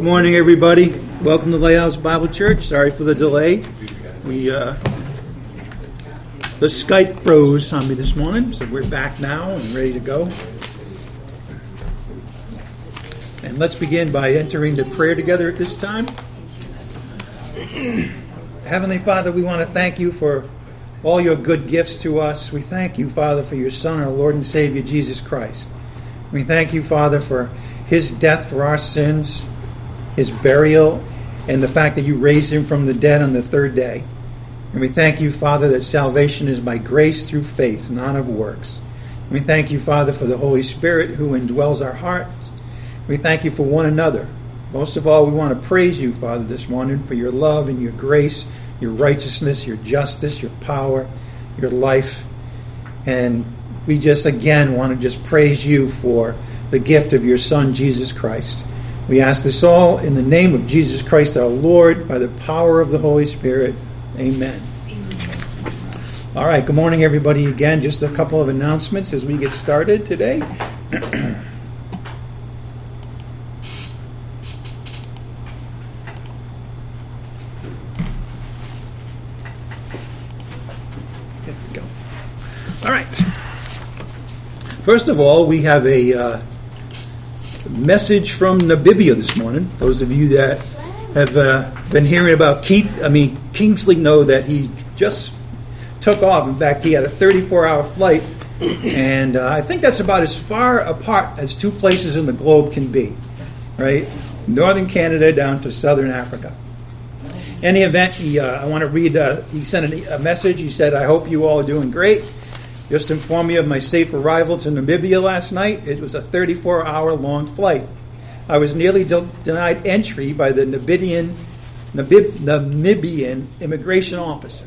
Good morning, everybody. Welcome to Lighthouse Bible Church. Sorry for the delay. The Skype froze on me this morning, so we're back now and ready to go. And let's begin by entering the prayer together at this time. Heavenly Father, we want to thank you for all your good gifts to us. We thank you, Father, for your Son, our Lord and Savior, Jesus Christ. We thank you, Father, for his death for our sins, his burial, and the fact that you raised him from the dead on the third day. And we thank you, Father, that salvation is by grace through faith, not of works. We thank you, Father, for the Holy Spirit who indwells our hearts. We thank you for one another. Most of all, we want to praise you, Father, this morning for your love and your grace, your righteousness, your justice, your power, your life. And we just, again, want to just praise you for the gift of your Son, Jesus Christ. We ask this all in the name of Jesus Christ, our Lord, by the power of the Holy Spirit. Amen. All right, good morning, everybody. Again, just a couple of announcements as we get started today. First of all, we have a message from Namibia this morning. Those of you that have been hearing about Kingsley know that he just took off. In fact, he had a 34-hour flight, and I think that's about as far apart as two places in the globe can be, right? Northern Canada down to southern Africa. In any event, I want to read, he sent a message. He said, "I hope you all are doing great. Just to inform you of my safe arrival to Namibia last night. It was a 34-hour long flight. I was nearly denied entry by the Namibian immigration officer.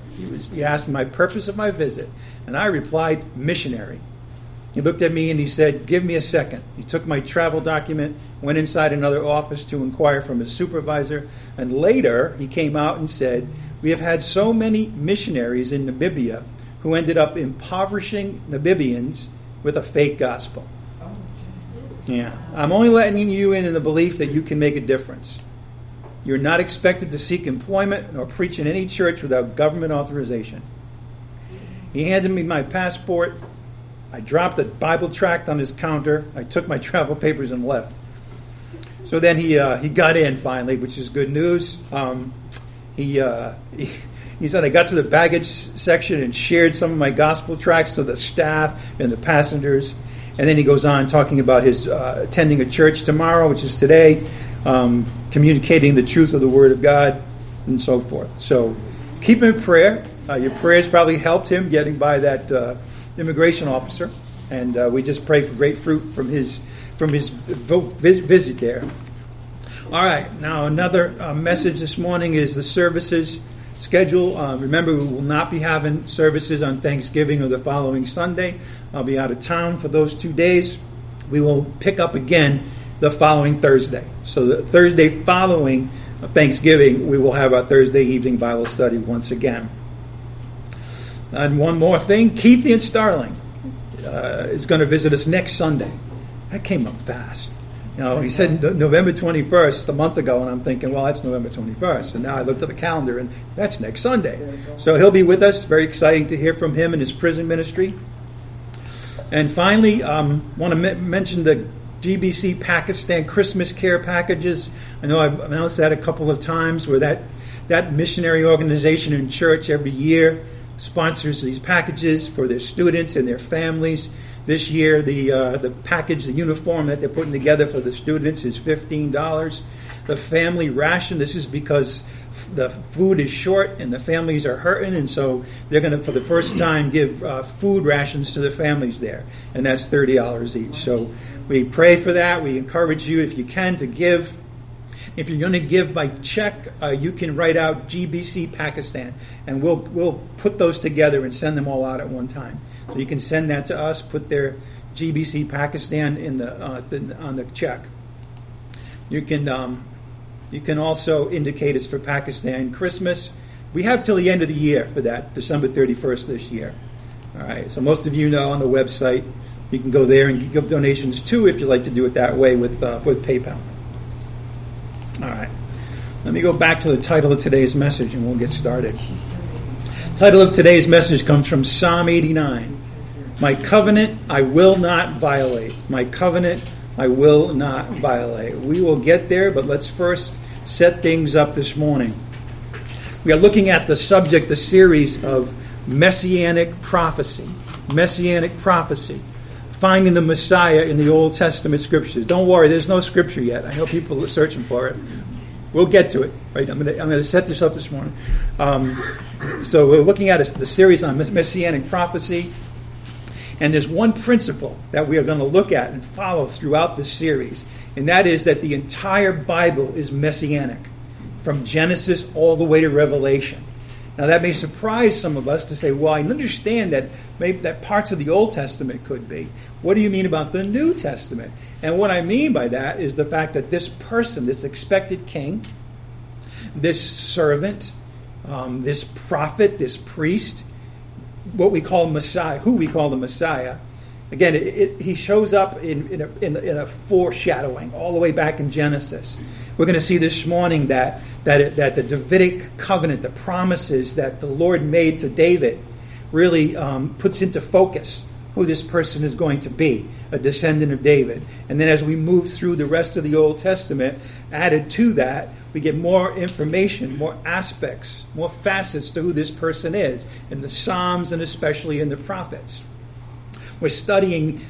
He asked my purpose of my visit, and I replied, missionary. He looked at me and he said, give me a second. He took my travel document, went inside another office to inquire from his supervisor, and later he came out and said, we have had so many missionaries in Namibia who ended up impoverishing Namibians with a fake gospel. Yeah, I'm only letting you in the belief that you can make a difference. You're not expected to seek employment nor preach in any church without government authorization. He handed me my passport. I dropped a Bible tract on his counter. I took my travel papers and left. So then he got in finally, which is good news. He said, I got to the baggage section and shared some of my gospel tracts to the staff and the passengers. And then he goes on talking about his attending a church tomorrow, which is today, communicating the truth of the Word of God, and so forth. So keep him in prayer. Your prayers probably helped him getting by that immigration officer. And we just pray for great fruit from his visit there. All right. Now, another message this morning is the services schedule. Remember, we will not be having services on Thanksgiving or the following Sunday. I'll be out of town for those 2 days. We will pick up again the following Thursday. So the Thursday following Thanksgiving, we will have our Thursday evening Bible study once again. And one more thing, Keithian Starling is going to visit us next Sunday. That came up fast. You know, he said November 21st a month ago, and I'm thinking, well, that's November 21st. And now I looked at the calendar, and that's next Sunday. So he'll be with us. Very exciting to hear from him and his prison ministry. And finally, I want to mention the GBC Pakistan Christmas care packages. I know I've announced that a couple of times, where that missionary organization and church every year sponsors these packages for their students and their families. This year, the package, the uniform that they're putting together for the students is $15. The family ration, this is because the food is short and the families are hurting, and so they're going to, for the first time, give food rations to the families there, and that's $30 each. So we pray for that. We encourage you, if you can, to give. If you're going to give by check, you can write out GBC Pakistan, and we'll put those together and send them all out at one time. So you can send that to us. Put their GBC Pakistan in on the check. You can also indicate it's for Pakistan Christmas. We have till the end of the year for that, December 31st this year. All right. So most of you know on the website, you can go there and give donations too if you like to do it that way with PayPal. All right. Let me go back to the title of today's message and we'll get started. The title of today's message comes from Psalm 89. My covenant I will not violate. My covenant I will not violate. We will get there, but let's first set things up this morning. We are looking at the subject, the series of Messianic prophecy. Messianic prophecy. Finding the Messiah in the Old Testament scriptures. Don't worry, there's no scripture yet. I know people are searching for it. We'll get to it. Right? I'm going to set this up this morning. So we're looking at the series on Messianic prophecy. And there's one principle that we are going to look at and follow throughout this series. And that is that the entire Bible is Messianic. From Genesis all the way to Revelation. Now that may surprise some of us to say, well, I understand that maybe that parts of the Old Testament could be. What do you mean about the New Testament? And what I mean by that is the fact that this person, this expected king, this servant, this prophet, this priest, what we call Messiah, who we call the Messiah, again, he shows up in a foreshadowing all the way back in Genesis. We're going to see this morning that the Davidic covenant, the promises that the Lord made to David, really puts into focus who this person is going to be, a descendant of David. And then as we move through the rest of the Old Testament, added to that, we get more information, more aspects, more facets to who this person is in the Psalms and especially in the prophets. We're studying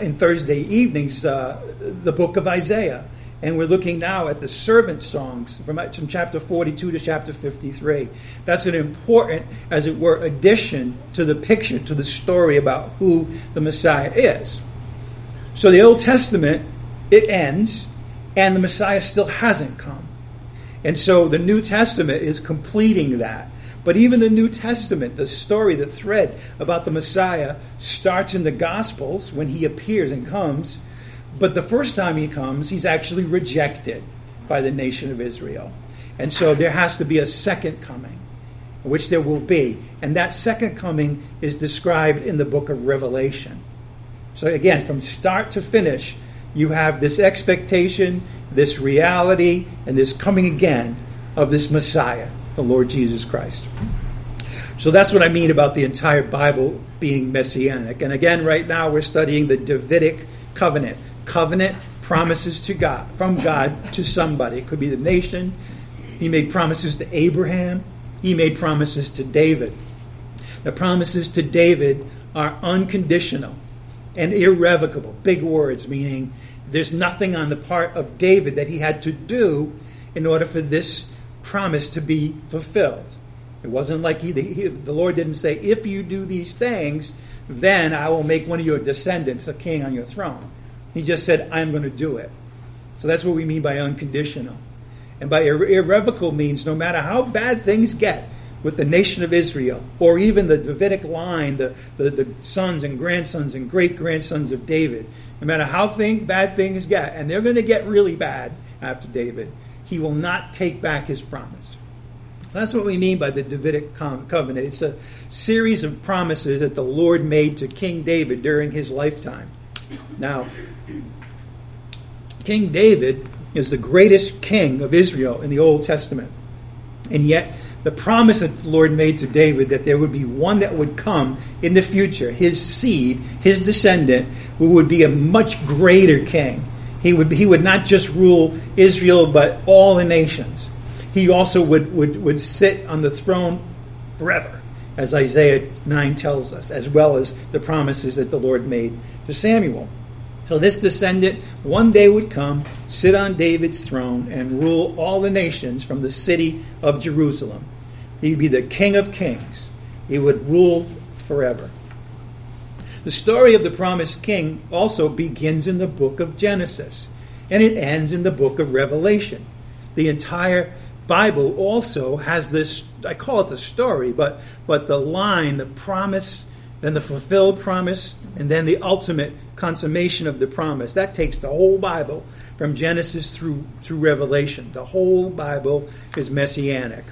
in Thursday evenings the book of Isaiah. And we're looking now at the servant songs from chapter 42 to chapter 53. That's an important, as it were, addition to the picture, to the story about who the Messiah is. So the Old Testament, it ends, and the Messiah still hasn't come. And so the New Testament is completing that. But even the New Testament, the story, the thread about the Messiah starts in the Gospels when he appears and comes. But the first time he comes, he's actually rejected by the nation of Israel. And so there has to be a second coming, which there will be. And that second coming is described in the book of Revelation. So again, from start to finish, you have this expectation, this reality, and this coming again of this Messiah, the Lord Jesus Christ. So that's what I mean about the entire Bible being Messianic. And again, right now we're studying the Davidic covenant. Covenant promises to God, from God to somebody. It could be the nation. He made promises to Abraham. He made promises to David. The promises to David are unconditional and irrevocable. Big words, meaning there's nothing on the part of David that he had to do in order for this promise to be fulfilled. It wasn't like the Lord didn't say, if you do these things, then I will make one of your descendants a king on your throne. He just said, I'm going to do it. So that's what we mean by unconditional. And by irrevocable means, no matter how bad things get with the nation of Israel, or even the Davidic line, the sons and grandsons and great-grandsons of David, no matter how bad things get, and they're going to get really bad after David, he will not take back his promise. That's what we mean by the Davidic covenant. It's a series of promises that the Lord made to King David during his lifetime. Now, King David is the greatest king of Israel in the Old Testament. And yet, the promise that the Lord made to David that there would be one that would come in the future, his seed, his descendant, who would be a much greater king. He would not just rule Israel, but all the nations. He also would sit on the throne forever, as Isaiah 9 tells us, as well as the promises that the Lord made to Samuel. So this descendant one day would come, sit on David's throne, and rule all the nations from the city of Jerusalem. He'd be the King of Kings. He would rule forever. The story of the promised king also begins in the book of Genesis, and it ends in the book of Revelation. The entire Bible also has this, I call it the story, but the line, the promise, then the fulfilled promise, and then the ultimate consummation of the promise. That takes the whole Bible from Genesis through Revelation. The whole Bible is Messianic.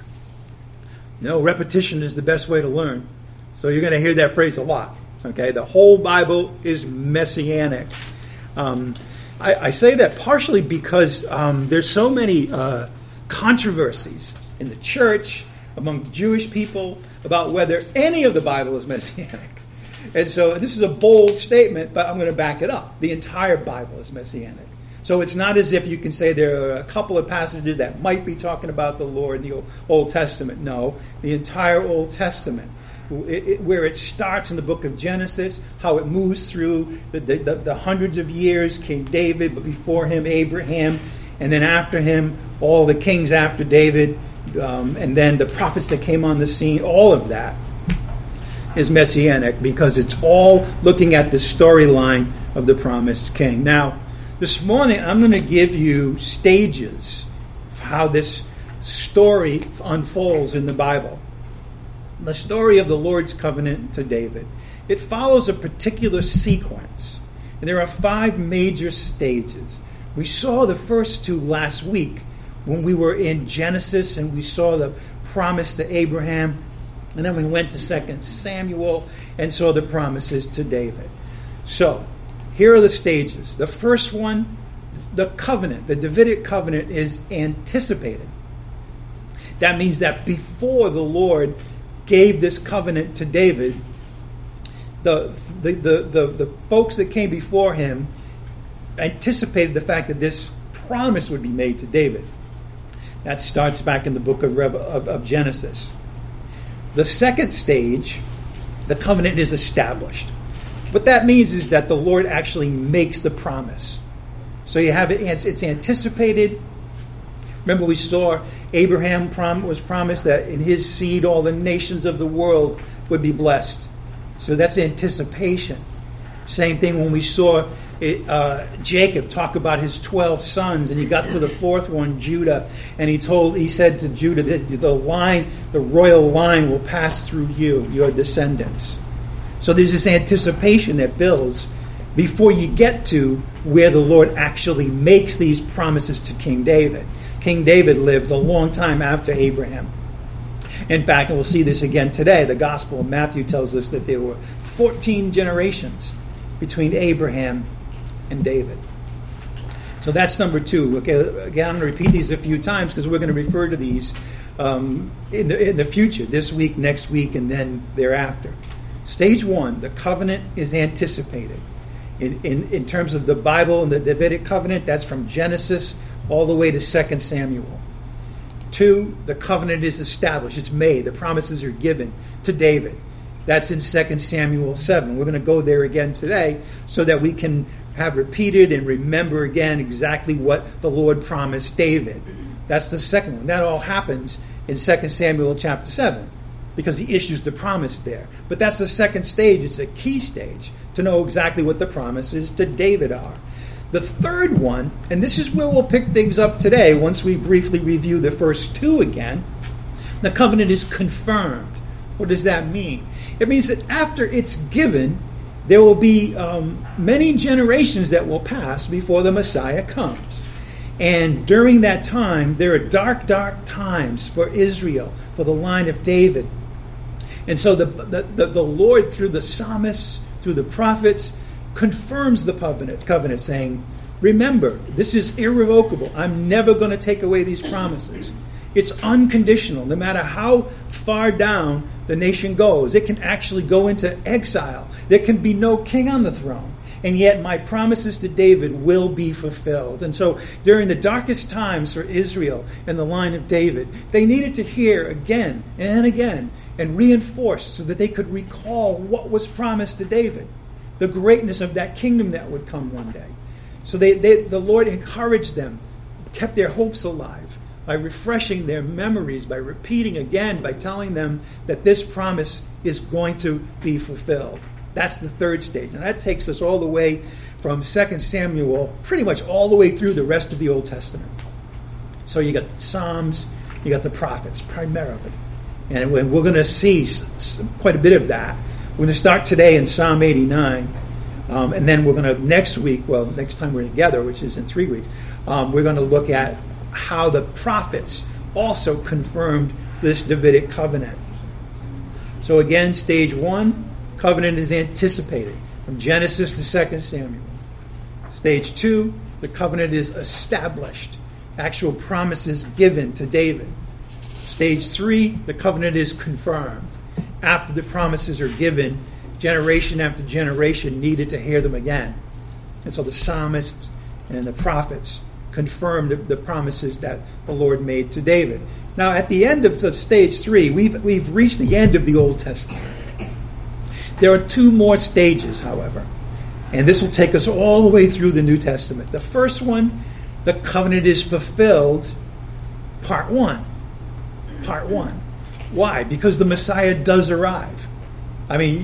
No, repetition is the best way to learn. So you're going to hear that phrase a lot. Okay, the whole Bible is Messianic. I say that partially because there's so many controversies in the church, among the Jewish people, about whether any of the Bible is Messianic. And so this is a bold statement, but I'm going to back it up. The entire Bible is Messianic. So it's not as if you can say there are a couple of passages that might be talking about the Lord in the Old Testament. No, the entire Old Testament, where it starts in the book of Genesis, how it moves through the hundreds of years, King David, but before him Abraham, and then after him all the kings after David, and then the prophets that came on the scene, all of that is Messianic because it's all looking at the storyline of the promised king. Now, this morning I'm going to give you stages of how this story unfolds in the Bible. The story of the Lord's covenant to David. It follows a particular sequence, and there are 5 major stages. We saw the first 2 last week when we were in Genesis, and we saw the promise to Abraham, and then we went to 2 Samuel and saw the promises to David. So, here are the stages. The first one, the covenant, the Davidic covenant is anticipated. That means that before the Lord gave this covenant to David, the folks that came before him anticipated the fact that this promise would be made to David. That starts back in the book of Genesis. The second stage, the covenant is established. What that means is that the Lord actually makes the promise. So you have it's anticipated. Remember, we saw Abraham was promised that in his seed all the nations of the world would be blessed. So that's anticipation. Same thing when we saw Jacob talk about his 12 sons, and he got to the 4th one, Judah, and he said to Judah, the royal line will pass through you, your descendants. So there's this anticipation that builds before you get to where the Lord actually makes these promises to King David. King David lived a long time after Abraham. In fact, and we'll see this again today, the Gospel of Matthew tells us that there were 14 generations between Abraham and David. So that's number 2. Okay, again, I'm going to repeat these a few times because we're going to refer to these in the future, this week, next week, and then thereafter. Stage 1, the covenant is anticipated. In terms of the Bible and the Davidic covenant, that's from Genesis all the way to 2 Samuel. 2, the covenant is established. It's made. The promises are given to David. That's in 2 Samuel 7. We're going to go there again today so that we can have repeated and remember again exactly what the Lord promised David. That's the second one. That all happens in 2 Samuel chapter 7 because he issues the promise there. But that's the second stage. It's a key stage to know exactly what the promises to David are. The third one, and this is where we'll pick things up today once we briefly review the first 2 again, the covenant is confirmed. What does that mean? It means that after it's given, there will be many generations that will pass before the Messiah comes. And during that time, there are dark, dark times for Israel, for the line of David. And so the Lord, through the psalmists, through the prophets, confirms the covenant, saying, remember, this is irrevocable. I'm never going to take away these promises. It's unconditional. No matter how far down the nation goes, it can actually go into exile. There can be no king on the throne. And yet my promises to David will be fulfilled. And so during the darkest times for Israel and the line of David, they needed to hear again and again and reinforced so that they could recall what was promised to David. The greatness of that kingdom that would come one day. So the Lord encouraged them, kept their hopes alive by refreshing their memories, by repeating again, by telling them that this promise is going to be fulfilled. That's the third stage. And that takes us all the way from 2 Samuel, pretty much all the way through the rest of the Old Testament. So you got the Psalms, you got the prophets primarily. And we're going to see quite a bit of that. We're going to start today in Psalm 89, and then we're going to, next time we're together, which is in 3 weeks, we're going to look at how the prophets also confirmed this Davidic covenant. So again, stage 1, covenant is anticipated from Genesis to 2 Samuel. Stage 2, The covenant is established. Actual promises given to David. Stage 3, the covenant is confirmed. After the promises are given, generation after generation needed to hear them again. And so the psalmists and the prophets confirmed the promises that the Lord made to David. Now at the end of the stage 3, we've reached the end of the Old Testament. There are 2 more stages, however. And this will take us all the way through the New Testament. The first one, the covenant is fulfilled, part 1. Part 1. Why? Because the Messiah does arrive. I mean,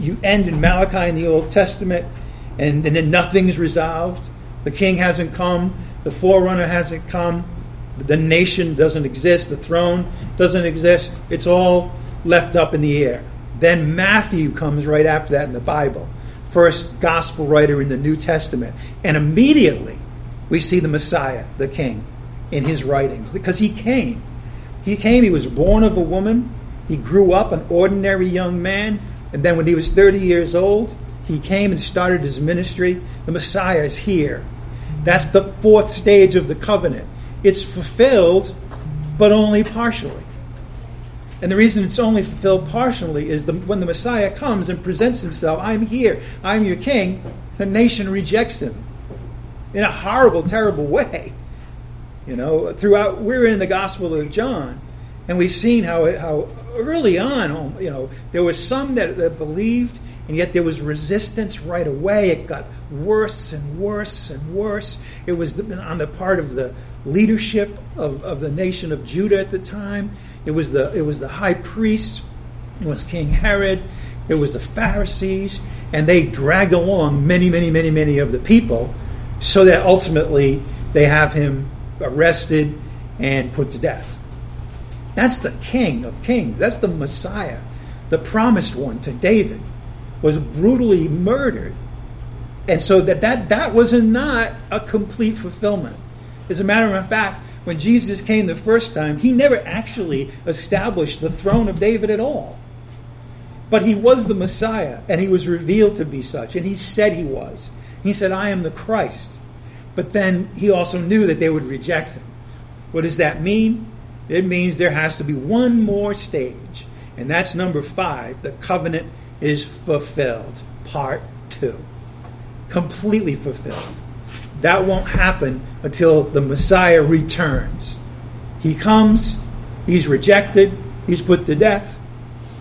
you end in Malachi in the Old Testament, and then nothing's resolved. The king hasn't come. The forerunner hasn't come. The nation doesn't exist. The throne doesn't exist. It's all left up in the air. Then Matthew comes right after that in the Bible. First gospel writer in the New Testament. And immediately we see the Messiah, the king, in his writings. Because he came. He was born of a woman. He grew up an ordinary young man. And then when he was 30 years old, he came and started his ministry. The Messiah is here. That's the 4th stage of the covenant. It's fulfilled, but only partially. And the reason it's only fulfilled partially is when the Messiah comes and presents himself, I'm here, I'm your king, the nation rejects him in a horrible, terrible way. You know, throughout, we're in the Gospel of John, and we've seen how early on, you know, there was some that believed, and yet there was resistance right away. It got worse and worse and worse. It was on the part of the leadership of the nation of Judah at the time. It was the high priest. It was King Herod. It was the Pharisees. And they dragged along many, many, many, many of the people so that ultimately they have him arrested and put to death. That's the King of Kings. That's the Messiah. The promised one to David was brutally murdered. And so that was not a complete fulfillment. As a matter of fact, when Jesus came the first time, he never actually established the throne of David at all. But he was the Messiah, and he was revealed to be such, and he said he was. He said, I am the Christ. But then he also knew that they would reject him. What does that mean? It means there has to be one more stage, and that's number 5. The covenant is fulfilled, part 2. Completely fulfilled. That won't happen until the Messiah returns. He comes, he's rejected, he's put to death.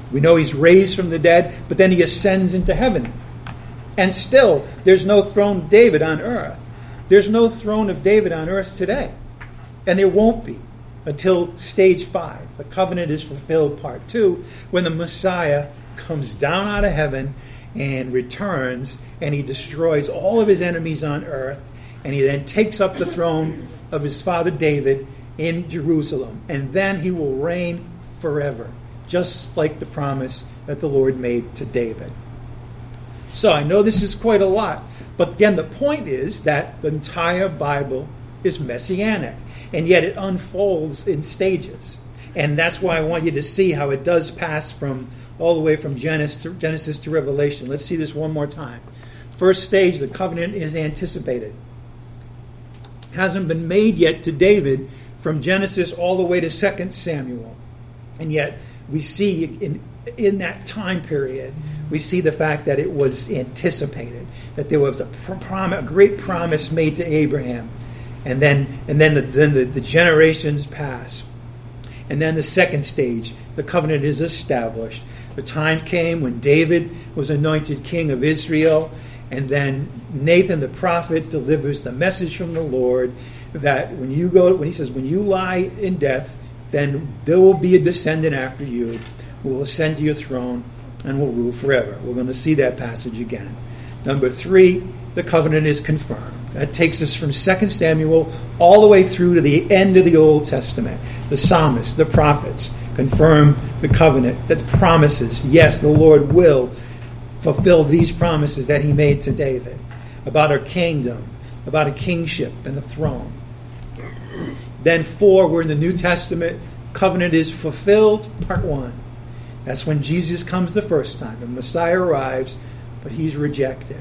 We know he's raised from the dead, but then he ascends into heaven. And still, there's no throne of David on earth. There's no throne of David on earth today. And there won't be until stage 5. The covenant is fulfilled, part 2, when the Messiah comes down out of heaven and returns, and he destroys all of his enemies on earth. And he then takes up the throne of his father David in Jerusalem. And then he will reign forever, just like the promise that the Lord made to David. So I know this is quite a lot, but again, the point is that the entire Bible is messianic. And yet it unfolds in stages. And that's why I want you to see how it does pass from all the way from Genesis to Revelation. Let's see this one more time. First stage, the covenant is anticipated. Hasn't been made yet to David from Genesis all the way to 2 Samuel. And yet we see in that time period, we see the fact that it was anticipated, that there was a great promise made to Abraham. And then the generations pass. And then the second stage, the covenant is established. The time came when David was anointed king of Israel. And then Nathan the prophet delivers the message from the Lord that when you lie in death, then there will be a descendant after you who will ascend to your throne and will rule forever. We're going to see that passage again. Number 3, the covenant is confirmed. That takes us from 2 Samuel all the way through to the end of the Old Testament. The psalmists, the prophets confirm the covenant, that the promises, yes, the Lord will fulfill these promises that he made to David about a kingdom, about a kingship and a throne. Then 4, we're in the New Testament. Covenant is fulfilled, part 1. That's when Jesus comes the first time. The Messiah arrives, but he's rejected.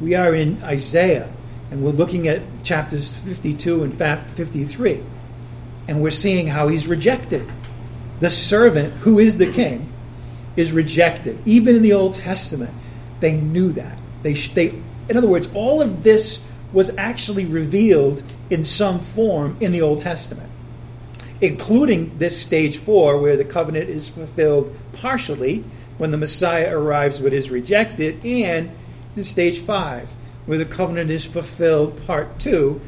We are in Isaiah And we're looking at chapters 52 and 53. And we're seeing how he's rejected. The servant, who is the king, is rejected. Even in the Old Testament, they knew that. In other words, all of this was actually revealed in some form in the Old Testament, including this stage 4 where the covenant is fulfilled partially when the Messiah arrives but is rejected, and in stage 5 where the covenant is fulfilled part 2.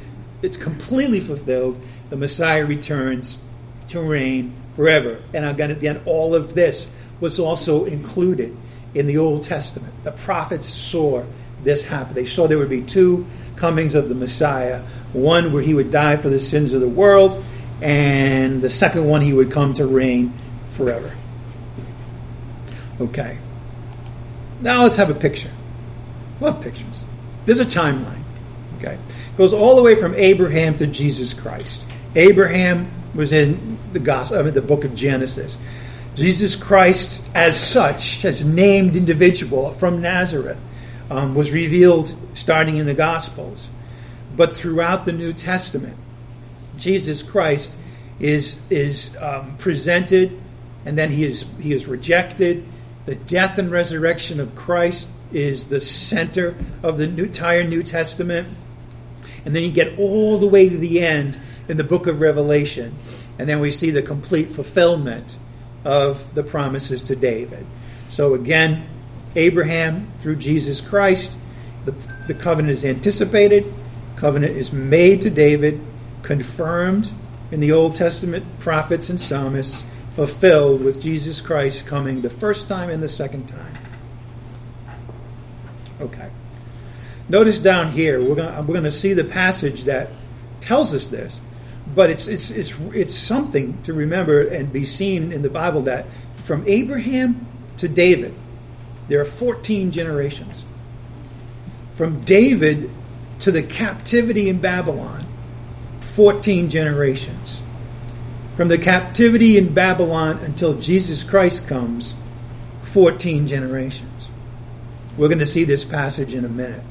It's completely fulfilled. The Messiah returns to reign forever. And again, all of this was also included in the Old Testament. The prophets saw this happen. They saw there would be two comings of the Messiah. One where he would die for the sins of the world, and the second one he would come to reign forever. Okay. Now let's have a picture. I love pictures. There's a timeline. Okay. It goes all the way from Abraham to Jesus Christ. Abraham was in the book of Genesis. Jesus Christ, as such, as named individual from Nazareth, was revealed starting in the Gospels. But throughout the New Testament, Jesus Christ is presented, and then he is rejected. The death and resurrection of Christ is the center of the entire New Testament. And then you get all the way to the end in the book of Revelation. And then we see the complete fulfillment of the promises to David. So again, Abraham through Jesus Christ, the covenant is anticipated, covenant is made to David, confirmed in the Old Testament prophets and psalmists, fulfilled with Jesus Christ coming the first time and the second time. Okay. Notice down here, we're going to see the passage that tells us this, but it's something to remember and be seen in the Bible that from Abraham to David, there are 14 generations. From David to the captivity in Babylon, 14 generations. From the captivity in Babylon until Jesus Christ comes, 14 generations. We're going to see this passage in a minute.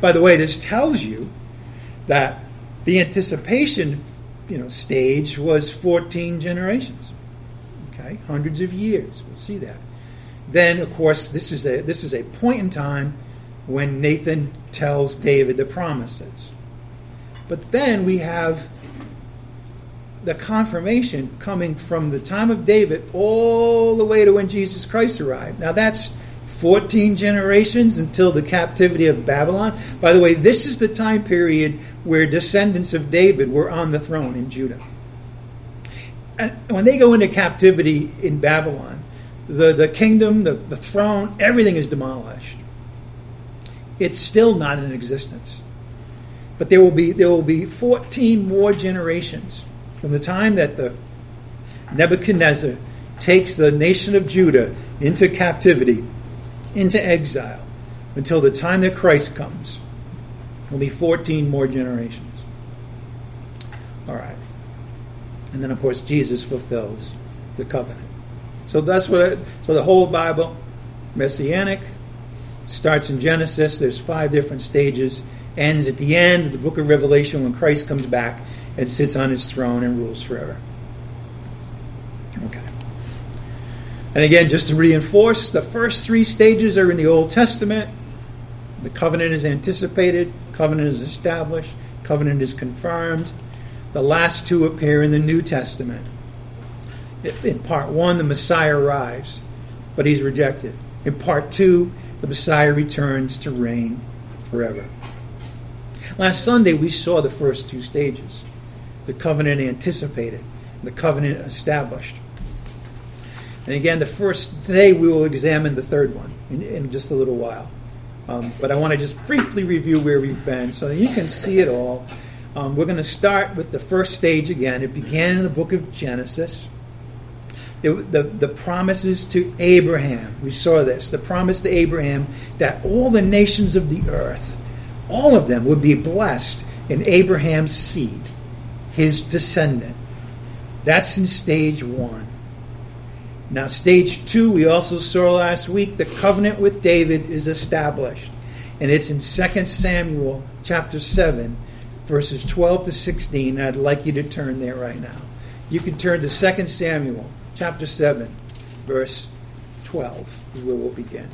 By the way, this tells you that the anticipation, stage was 14 generations. Okay, hundreds of years. We'll see that. Then, of course, this is a point in time when Nathan tells David the promises. But then we have the confirmation coming from the time of David all the way to when Jesus Christ arrived. Now that's 14 generations until the captivity of Babylon. By the way, this is the time period where descendants of David were on the throne in Judah. And when they go into captivity in Babylon, the kingdom, the throne, everything is demolished. It's still not in existence. But there will be 14 more generations from the time that the Nebuchadnezzar takes the nation of Judah into captivity, into exile, until the time that Christ comes. There'll be 14 more generations. All right. And then, of course, Jesus fulfills the covenant. So that's so the whole Bible, Messianic, starts in Genesis. There's 5 different stages. Ends at the end of the book of Revelation when Christ comes back and sits on his throne and rules forever. Okay. And again, just to reinforce, the first 3 stages are in the Old Testament. The covenant is anticipated. Covenant is established. Covenant is confirmed. The last 2 appear in the New Testament. In part 1, the Messiah arrives, but he's rejected. In part 2, the Messiah returns to reign forever. Last Sunday, we saw the first 2 stages. The covenant anticipated, the covenant established. And again, today we will examine the third one in just a little while. But I want to just briefly review where we've been so that you can see it all. We're going to start with the first stage again. It began in the book of Genesis. The promises to Abraham. We saw this. The promise to Abraham that all the nations of the earth, all of them, would be blessed in Abraham's seed, his descendant. That's in stage 1. Now, stage 2, we also saw last week, the covenant with David is established. And it's in 2 Samuel chapter 7, verses 12 to 16. And I'd like you to turn there right now. You can turn to 2 Samuel, chapter 7, verse 12, is where we'll begin.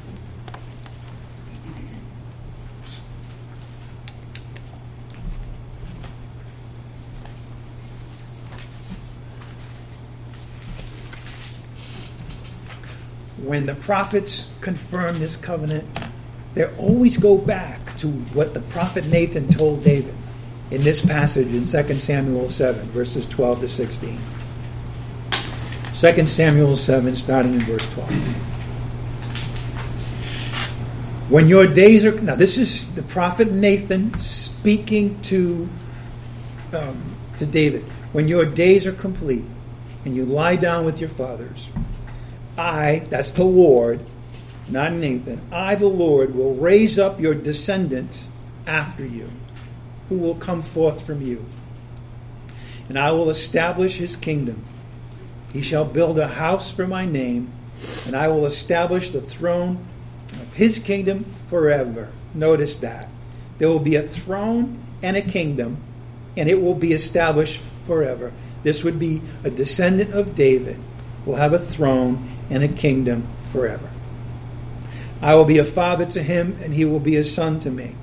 When the prophets confirm this covenant, they always go back to what the prophet Nathan told David in this passage in 2 Samuel 7, verses 12 to 16. 2 Samuel 7, starting in verse 12. When your days are... Now, this is the prophet Nathan speaking to David. When your days are complete and you lie down with your fathers... I, that's the Lord, not Nathan, I, the Lord, will raise up your descendant after you, who will come forth from you. And I will establish his kingdom. He shall build a house for my name, and I will establish the throne of his kingdom forever. Notice that. There will be a throne and a kingdom, and it will be established forever. This would be a descendant of David. Will have a throne and a kingdom forever. I will be a father to him, and he will be a son to me.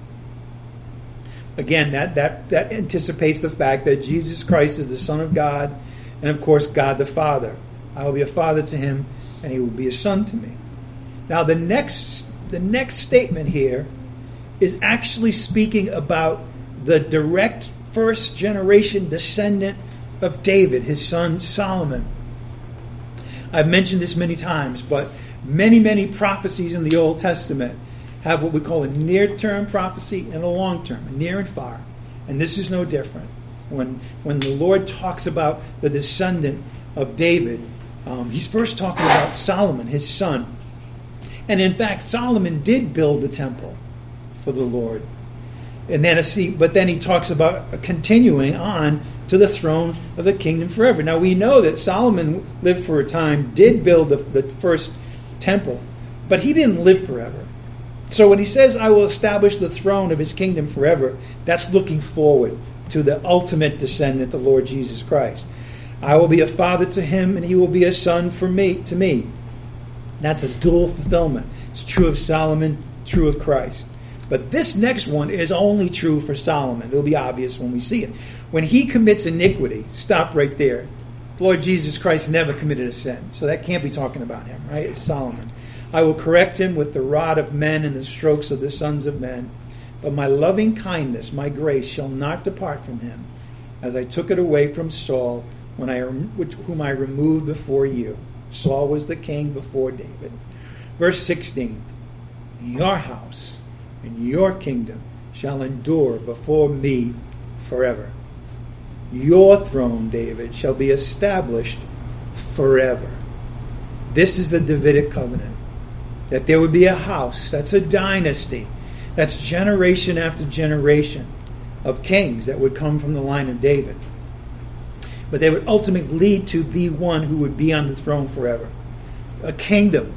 Again, that anticipates the fact that Jesus Christ is the Son of God, and of course God the Father. I will be a father to him, and he will be a son to me. Now the next statement here is actually speaking about the direct first generation descendant of David, his son Solomon. I've mentioned this many times, but many, many prophecies in the Old Testament have what we call a near-term prophecy and a long-term, near and far. And this is no different. When the Lord talks about the descendant of David, he's first talking about Solomon, his son. And in fact, Solomon did build the temple for the Lord. And then but then he talks about continuing on to the throne of the kingdom forever. Now we know that Solomon lived for a time, did build the first temple, but he didn't live forever. So when he says, I will establish the throne of his kingdom forever, that's looking forward to the ultimate descendant, the Lord Jesus Christ. I will be a father to him, and he will be a son to me. That's a dual fulfillment. It's true of Solomon, true of Christ. But this next one is only true for Solomon. It'll be obvious when we see it. When he commits iniquity, stop right there. The Lord Jesus Christ never committed a sin. So that can't be talking about him, right? It's Solomon. I will correct him with the rod of men and the strokes of the sons of men. But my loving kindness, my grace, shall not depart from him, as I took it away from Saul, whom I removed before you. Saul was the king before David. Verse 16, your house and your kingdom shall endure before me forever. Your throne, David, shall be established forever. This is the Davidic covenant. That there would be a house. That's a dynasty. That's generation after generation of kings that would come from the line of David. But they would ultimately lead to the one who would be on the throne forever. A kingdom.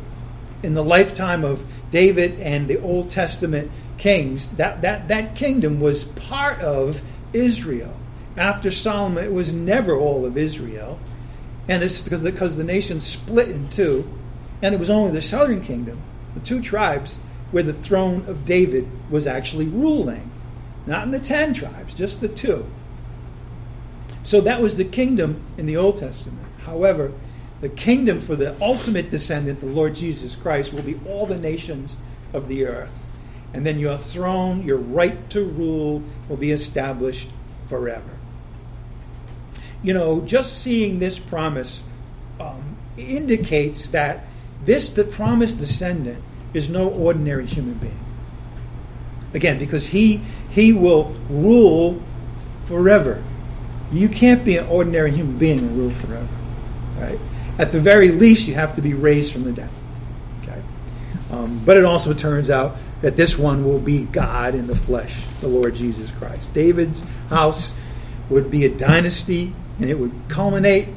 In the lifetime of David and the Old Testament kings, that kingdom was part of Israel. After Solomon, it was never all of Israel. And this is because the nation split in two. And it was only the southern kingdom, the two tribes, where the throne of David was actually ruling. Not in the 10 tribes, just the two. So that was the kingdom in the Old Testament. However, the kingdom for the ultimate descendant, the Lord Jesus Christ, will be all the nations of the earth. And then your throne, your right to rule, will be established forever. You know, just seeing this promise indicates that the promised descendant is no ordinary human being. Again, because he will rule forever. You can't be an ordinary human being and rule forever, right? At the very least, you have to be raised from the dead. Okay, but it also turns out that this one will be God in the flesh, the Lord Jesus Christ. David's house would be a dynasty, and it would culminate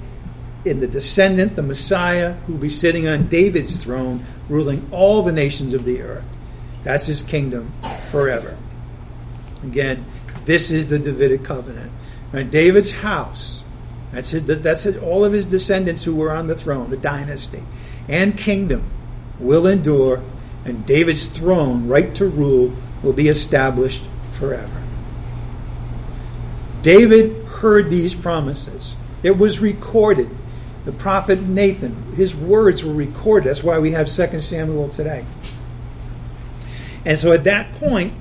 in the descendant, the Messiah, who will be sitting on David's throne, ruling all the nations of the earth. That's his kingdom forever. Again, this is the Davidic covenant. Right? David's house, that's all of his descendants who were on the throne, the dynasty and kingdom will endure, and David's throne, right to rule, will be established forever. David heard these promises. It was recorded. The prophet Nathan, his words were recorded. That's why we have 2 Samuel today. And so at that point,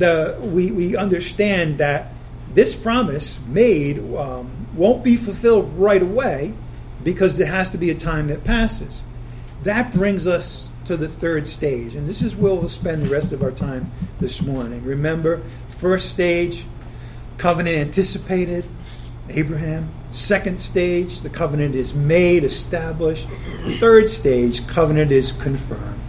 we understand that this promise made won't be fulfilled right away, because there has to be a time that passes. That brings us to the third stage, and this is where we'll spend the rest of our time this morning. Remember, first stage, covenant anticipated, Abraham. Second stage, the covenant is made, established. Third stage, covenant is confirmed.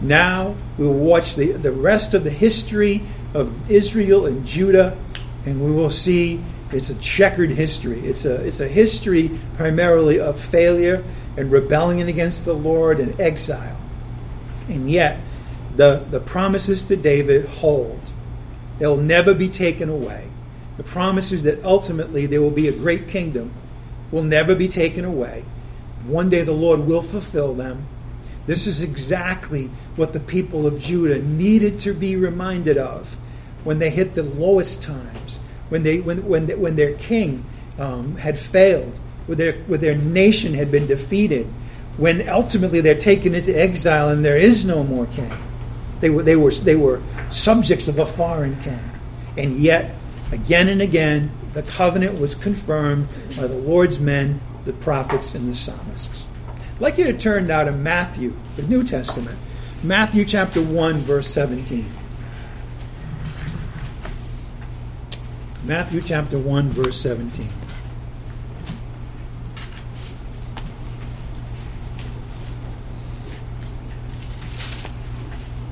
Now we'll watch the rest of the history of Israel and Judah, and we will see it's a checkered history. It's a history primarily of failure and rebellion against the Lord and exile. And yet, the promises to David hold. They'll never be taken away. The promises that ultimately there will be a great kingdom will never be taken away. One day the Lord will fulfill them. This is exactly what the people of Judah needed to be reminded of when they hit the lowest times, when their king had failed, when their nation had been defeated, when ultimately they're taken into exile and there is no more king. They were subjects of a foreign king, and yet again and again the covenant was confirmed by the Lord's men, the prophets, and the psalmists. I'd like you to turn now to Matthew, the New Testament. Matthew chapter 1, verse 17. Matthew chapter 1, verse 17.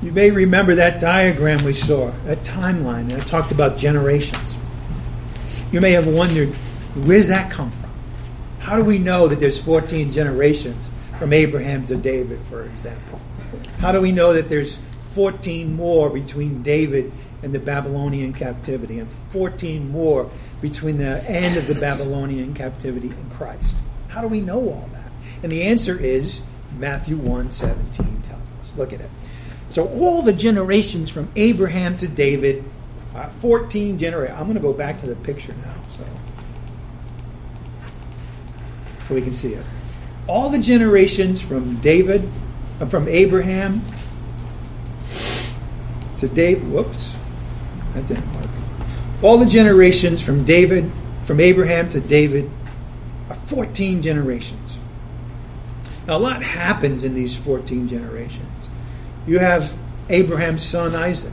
You may remember that diagram we saw, that timeline that talked about generations. You may have wondered, where does that come from? How do we know that there's 14 generations? From Abraham to David, for example. How do we know that there's 14 more between David and the Babylonian captivity, and 14 more between the end of the Babylonian captivity and Christ? How do we know all that? And the answer is Matthew 1:17 tells us. Look at it. So all the generations from Abraham to David, 14 generations. I'm going to go back to the picture now so we can see it. All the generations from Abraham to David. Whoops, that didn't work. All the generations from Abraham to David, are 14 generations. Now a lot happens in these 14 generations. You have Abraham's son Isaac.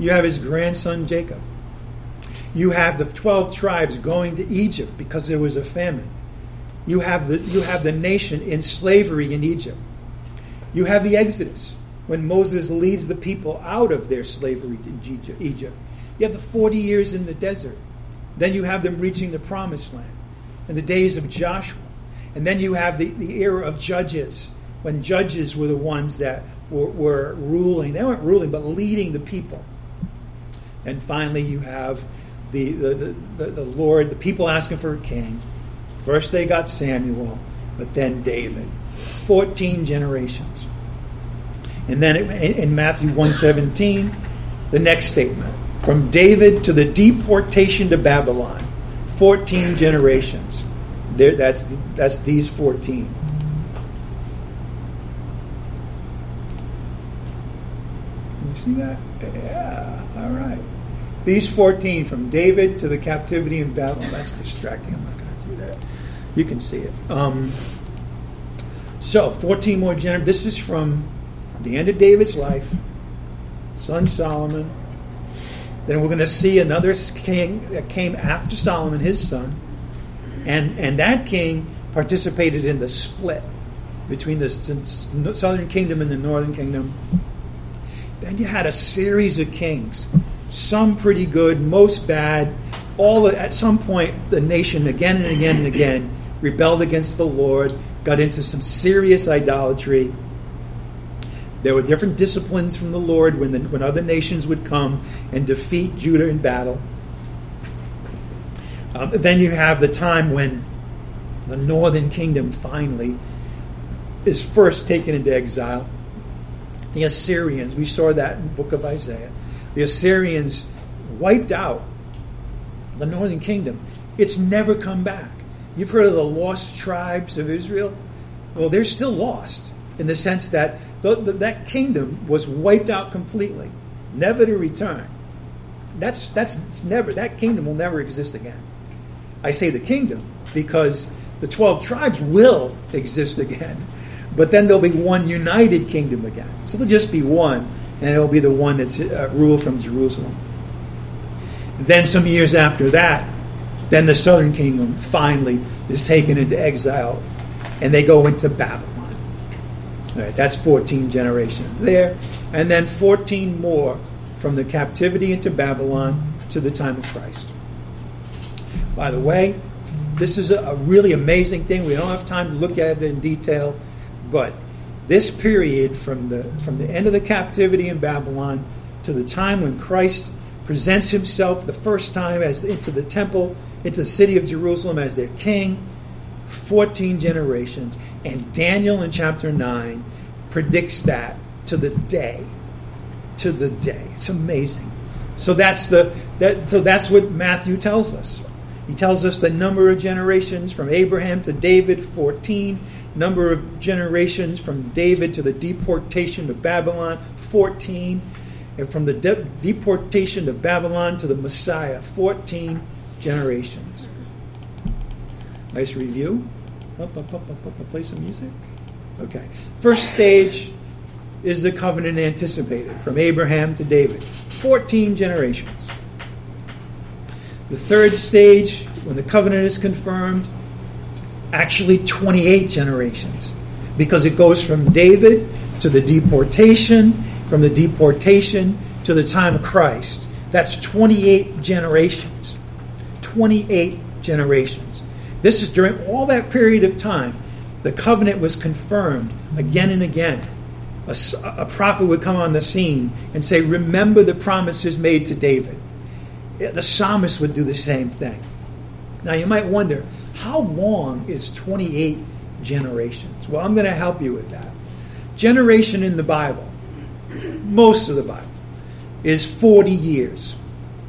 You have his grandson Jacob. You have the 12 tribes going to Egypt because there was a famine. You have the nation in slavery in Egypt. You have the Exodus, when Moses leads the people out of their slavery in Egypt. You have the 40 years in the desert. Then you have them reaching the promised land in the days of Joshua. And then you have the era of judges, when judges were the ones that were ruling. They weren't ruling, but leading the people. And finally you have the Lord, the people asking for a king. First they got Samuel, but then David. 14 generations. And then in Matthew 1:17, the next statement. From David to the deportation to Babylon, 14 generations. That's these 14. See that? Yeah, all right. These 14 from David to the captivity in Babylon. That's distracting. I'm not going to do that. You can see it. So 14 more generations. This is from the end of David's life, son Solomon. Then we're going to see another king that came after Solomon, his son. And that king participated in the split between the southern kingdom and the northern kingdom. Then you had a series of kings, some pretty good, most bad. At some point, the nation again and again and again rebelled against the Lord, got into some serious idolatry. There were different disciplines from the Lord when other nations would come and defeat Judah in battle. Then you have the time when the northern kingdom finally is first taken into exile. The Assyrians, we saw that in the book of Isaiah. The Assyrians wiped out the northern kingdom. It's never come back. You've heard of the lost tribes of Israel? Well, they're still lost in the sense that that kingdom was wiped out completely, never to return. That kingdom will never exist again. I say the kingdom because the 12 tribes will exist again, but then there'll be one united kingdom again. So there'll just be one, and it'll be the one that's ruled from Jerusalem. Then some years after that, then the southern kingdom finally is taken into exile, and they go into Babylon. All right, that's 14 generations there, and then 14 more from the captivity into Babylon to the time of Christ. By the way, this is a really amazing thing. We don't have time to look at it in detail, but this period from the end of the captivity in Babylon to the time when Christ presents himself the first time into the temple, into the city of Jerusalem as their king, 14 generations. And Daniel in chapter 9 predicts that to the day. To the day. It's amazing. So that's what Matthew tells us. He tells us the number of generations from Abraham to David, 14. Number of generations from David to the deportation to Babylon, 14. And from the deportation to Babylon to the Messiah, 14 generations. Nice review. Up, play some music. Okay. First stage is the covenant anticipated, from Abraham to David. 14 generations. The third stage, when the covenant is confirmed, actually 28 generations, because it goes from David to the deportation, from the deportation to the time of Christ. That's 28 generations. 28 generations. This is during all that period of time, the covenant was confirmed again and again. A prophet would come on the scene and say, remember the promises made to David. The psalmist would do the same thing. Now you might wonder, how long is 28 generations? Well, I'm going to help you with that. Generation in the Bible, most of the Bible, is 40 years.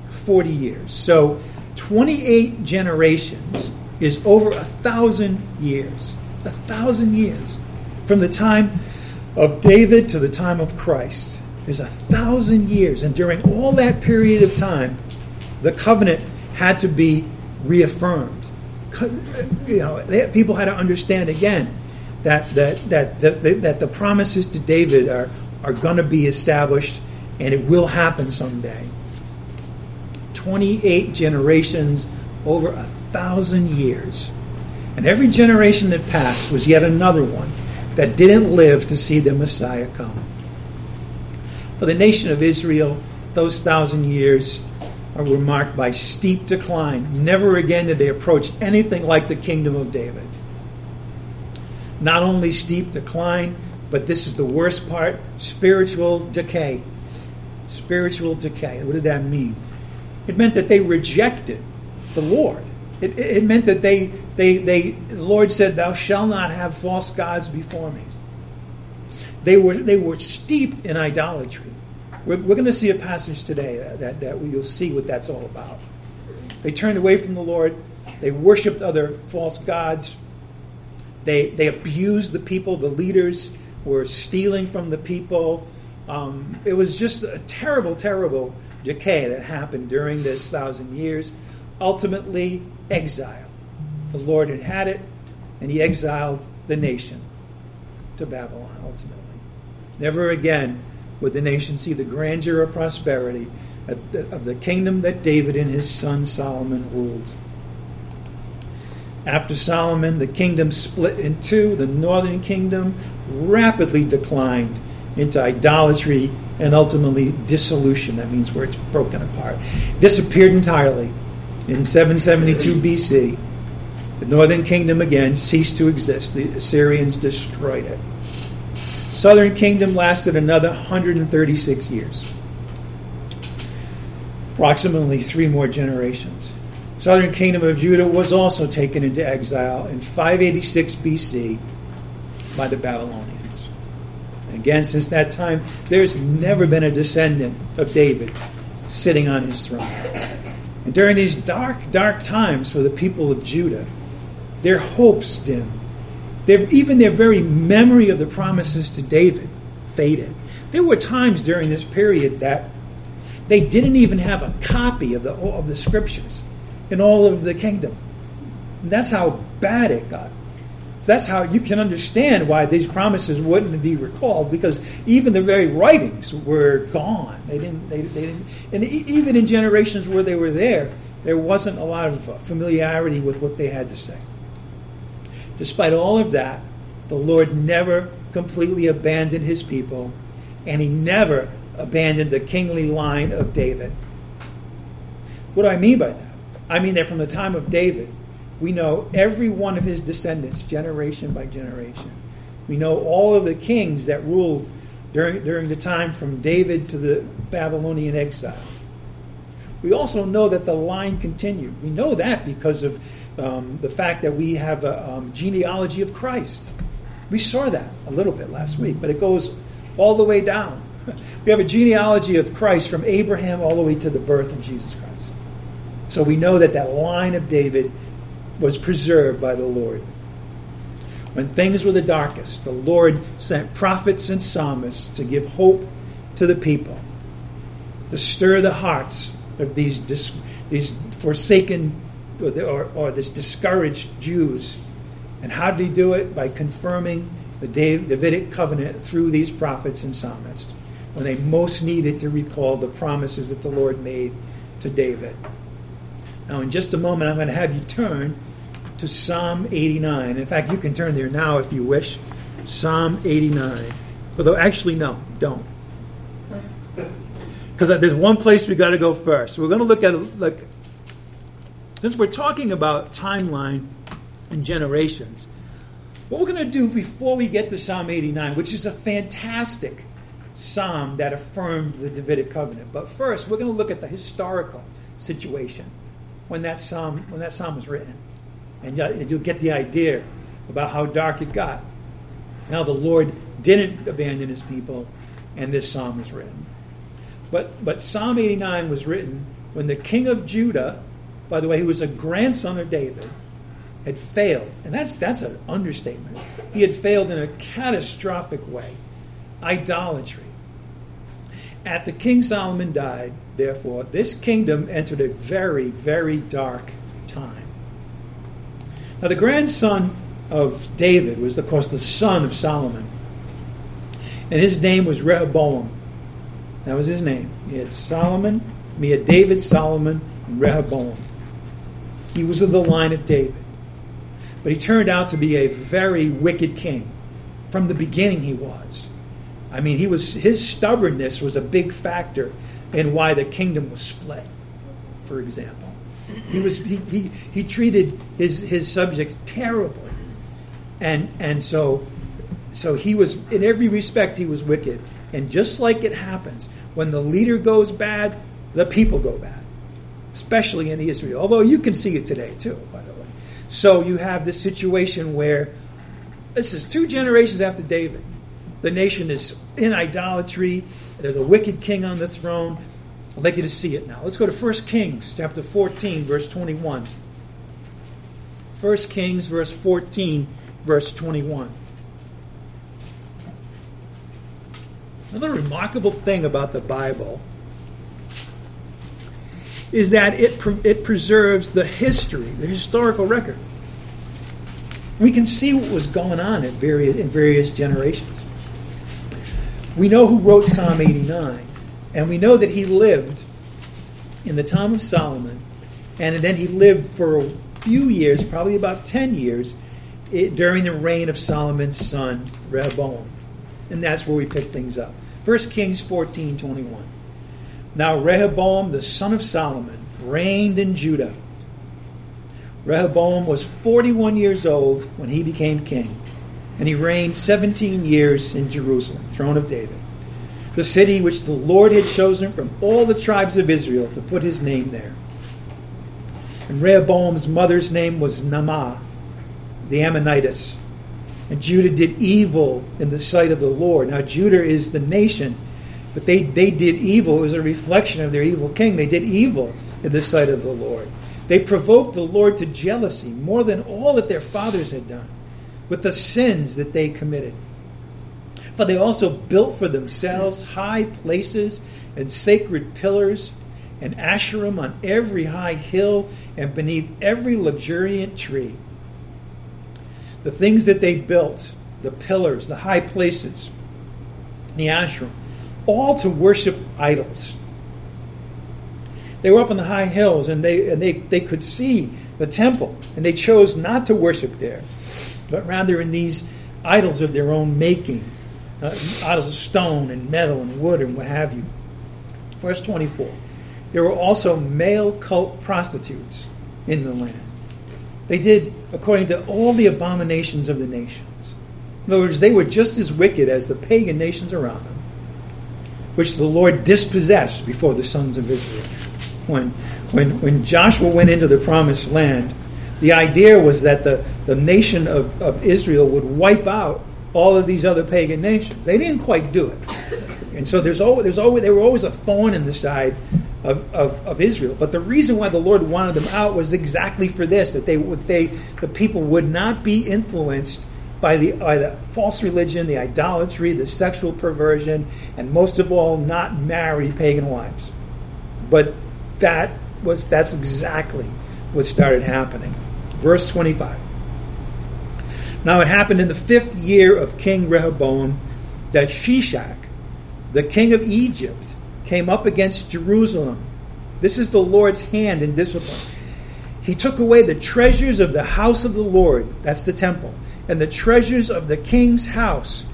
40 years. So 28 generations is over 1,000 years. 1,000 years. From the time of David to the time of Christ is 1,000 years. And during all that period of time, the covenant had to be reaffirmed. You know, people had to understand again that the promises to David are going to be established, and it will happen someday. 28 generations, over 1,000 years. And every generation that passed was yet another one that didn't live to see the Messiah come. For the nation of Israel, those 1,000 years were marked by steep decline. Never again did they approach anything like the kingdom of David. Not only steep decline, but this is the worst part, spiritual decay. Spiritual decay. What did that mean? It meant that they rejected the Lord. It meant that the Lord said, thou shalt not have false gods before me. They were steeped in idolatry. We're going to see a passage today that you'll see what that's all about. They turned away from the Lord. They worshipped other false gods. They abused the people. The leaders were stealing from the people. It was just a terrible, terrible decay that happened during this 1,000 years. Ultimately, exile. The Lord had it, and he exiled the nation to Babylon, ultimately. Never again would the nation see the grandeur of prosperity of the kingdom that David and his son Solomon ruled. After Solomon, the kingdom split in two. The northern kingdom rapidly declined into idolatry and ultimately dissolution. That means where it's broken apart. Disappeared entirely in 772 BC. The northern kingdom again ceased to exist. The Assyrians destroyed it. Southern Kingdom lasted another 136 years. Approximately three more generations. Southern Kingdom of Judah was also taken into exile in 586 BC by the Babylonians. And again, since that time, there's never been a descendant of David sitting on his throne. And during these dark, dark times for the people of Judah, their hopes dimmed. Even their very memory of the promises to David faded. There were times during this period that they didn't even have a copy of the scriptures in all of the kingdom. And that's how bad it got. So that's how you can understand why these promises wouldn't be recalled, because even the very writings were gone. They didn't. And even in generations where they were there, there wasn't a lot of familiarity with what they had to say. Despite all of that, the Lord never completely abandoned his people, and he never abandoned the kingly line of David. What do I mean by that? I mean that from the time of David, we know every one of his descendants, generation by generation. We know all of the kings that ruled during the time from David to the Babylonian exile. We also know that the line continued. We know that because of the fact that we have a genealogy of Christ. We saw that a little bit last week, but it goes all the way down. We have a genealogy of Christ from Abraham all the way to the birth of Jesus Christ. So we know that that line of David was preserved by the Lord. When things were the darkest, the Lord sent prophets and psalmists to give hope to the people, to stir the hearts of these forsaken or this discouraged Jews. And how did he do it? By confirming the Davidic covenant through these prophets and psalmists, when they most needed to recall the promises that the Lord made to David. Now, in just a moment, I'm going to have you turn to Psalm 89. In fact, you can turn there now if you wish. Psalm 89. Although, actually, no, don't. Because there's one place we've got to go first. We're going to look at, since we're talking about timeline and generations, what we're going to do before we get to Psalm 89, which is a fantastic psalm that affirmed the Davidic covenant. But first, we're going to look at the historical situation when that psalm was written. And you'll get the idea about how dark it got. Now, the Lord didn't abandon his people, and this psalm was written. But Psalm 89 was written when the king of Judah, by the way, who was a grandson of David, had failed. And that's an understatement. He had failed in a catastrophic way. Idolatry. At the King Solomon died, therefore, this kingdom entered a very, very dark time. Now, the grandson of David was, of course, the son of Solomon. And his name was Rehoboam. That was his name. He had David, Solomon, and Rehoboam. He was of the line of David. But he turned out to be a very wicked king. From the beginning he was. I mean, his stubbornness was a big factor in why the kingdom was split, for example. He treated his subjects terribly. And so he was, in every respect, he was wicked. And just like it happens, when the leader goes bad, the people go bad, especially in Israel. Although you can see it today, too, by the way. So you have this situation where, this is two generations after David, the nation is in idolatry. There's a wicked king on the throne. I'd like you to see it now. Let's go to 1 Kings chapter 14, verse 21. 1 Kings verse 14, verse 21. Another remarkable thing about the Bible is that it preserves the history, the historical record. We can see what was going on at in various generations. We know who wrote Psalm 89, and we know that he lived in the time of Solomon, and then he lived for a few years, probably about 10 years, during the reign of Solomon's son, Rehoboam. And that's where we pick things up. 1 Kings 14:21. Now Rehoboam, the son of Solomon, reigned in Judah. Rehoboam was 41 years old when he became king, And he reigned 17 years in Jerusalem, throne of David, the city which the Lord had chosen from all the tribes of Israel to put his name there. And Rehoboam's mother's name was Naamah, the Ammonitess. And Judah did evil in the sight of the Lord. Now Judah is the nation, but they did evil. It was a reflection of their evil king. They did evil in the sight of the Lord. They provoked the Lord to jealousy more than all that their fathers had done with the sins that they committed. For they also built for themselves high places and sacred pillars and Asherim on every high hill and beneath every luxuriant tree. The things that they built, the pillars, the high places, the Asherim, all to worship idols. They were up on the high hills and they could see the temple, and they chose not to worship there, but rather in these idols of their own making, idols of stone and metal and wood and what have you. Verse 24. There were also male cult prostitutes in the land. They did according to all the abominations of the nations. In other words, they were just as wicked as the pagan nations around them, which the Lord dispossessed before the sons of Israel. When Joshua went into the promised land, the idea was that the nation of Israel would wipe out all of these other pagan nations. They didn't quite do it. And so they were always a thorn in the side of Israel. But the reason why the Lord wanted them out was exactly for this, that the people would not be influenced by the false religion, the idolatry, the sexual perversion, and most of all, not marry pagan wives. But that's exactly what started happening. Verse 25. Now it happened in the 5th year of King Rehoboam that Shishak, the king of Egypt, came up against Jerusalem. This is the Lord's hand in discipline. He took away the treasures of the house of the Lord, that's the temple, and the treasures of the king's house.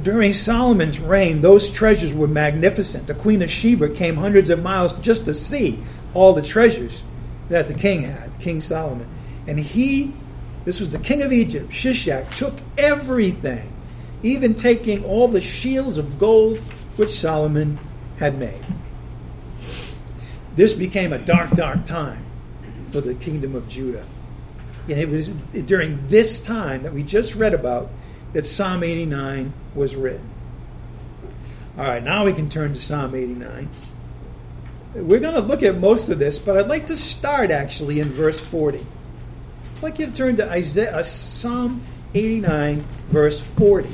During Solomon's reign, those treasures were magnificent. The Queen of Sheba came hundreds of miles just to see all the treasures that the king had, King Solomon. And this was the king of Egypt, Shishak, took everything, even taking all the shields of gold which Solomon had made. This became a dark, dark time for the kingdom of Judah. And it was during this time that we just read about that Psalm 89 was written. All right, now we can turn to Psalm 89. We're going to look at most of this, but I'd like to start actually in verse 40. I'd like you to turn to Psalm 89, verse 40.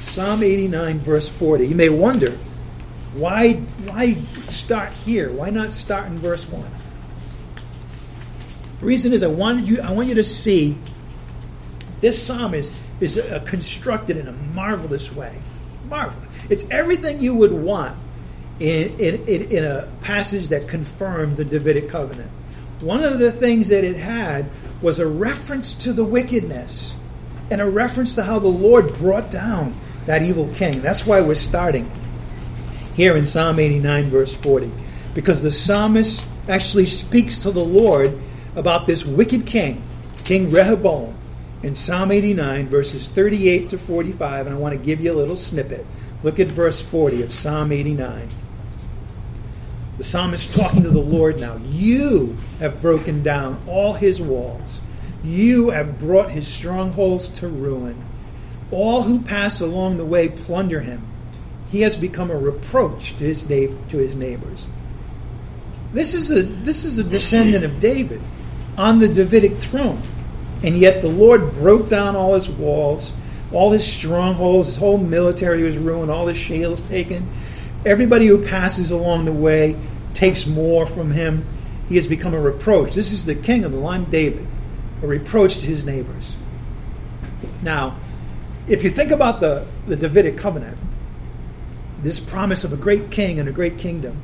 Psalm 89, verse 40. You may wonder, why start here? Why not start in verse 1? The reason is I want you to see this psalm is constructed in a marvelous way. Marvelous. It's everything you would want in a passage that confirmed the Davidic covenant. One of the things that it had was a reference to the wickedness and a reference to how the Lord brought down that evil king. That's why we're starting here in Psalm 89, verse 40, because the psalmist actually speaks to the Lord about this wicked king, King Rehoboam, in Psalm 89, verses 38 to 45, and I want to give you a little snippet. Look at verse 40 of Psalm 89. The psalmist talking to the Lord now. You have broken down all his walls. You have brought his strongholds to ruin. All who pass along the way plunder him. He has become a reproach to his neighbors. This is a descendant of David on the Davidic throne. And yet the Lord broke down all his walls, all his strongholds, his whole military was ruined, all his shields taken. Everybody who passes along the way takes more from him. He has become a reproach. This is the king of the line of David, a reproach to his neighbors. Now, if you think about the Davidic covenant, this promise of a great king and a great kingdom,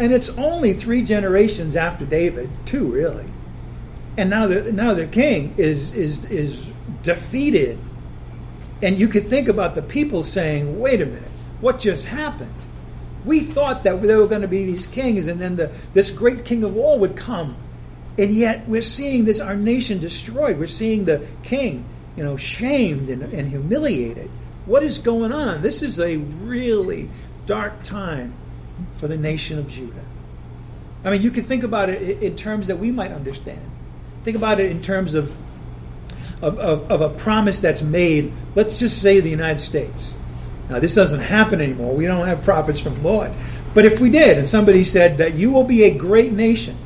and it's only 3 generations after David, 2 really, and now the king is defeated. And you could think about the people saying, wait a minute, what just happened? We thought that there were going to be these kings and then this great king of all would come. And yet we're seeing our nation destroyed. We're seeing the king shamed and humiliated. What is going on? This is a really dark time for the nation of Judah. I mean, you can think about it in terms that we might understand. Think about it in terms of a promise that's made, let's just say the United States. Now, this doesn't happen anymore. We don't have prophets from the Lord. But if we did, and somebody said that you will be a great nation,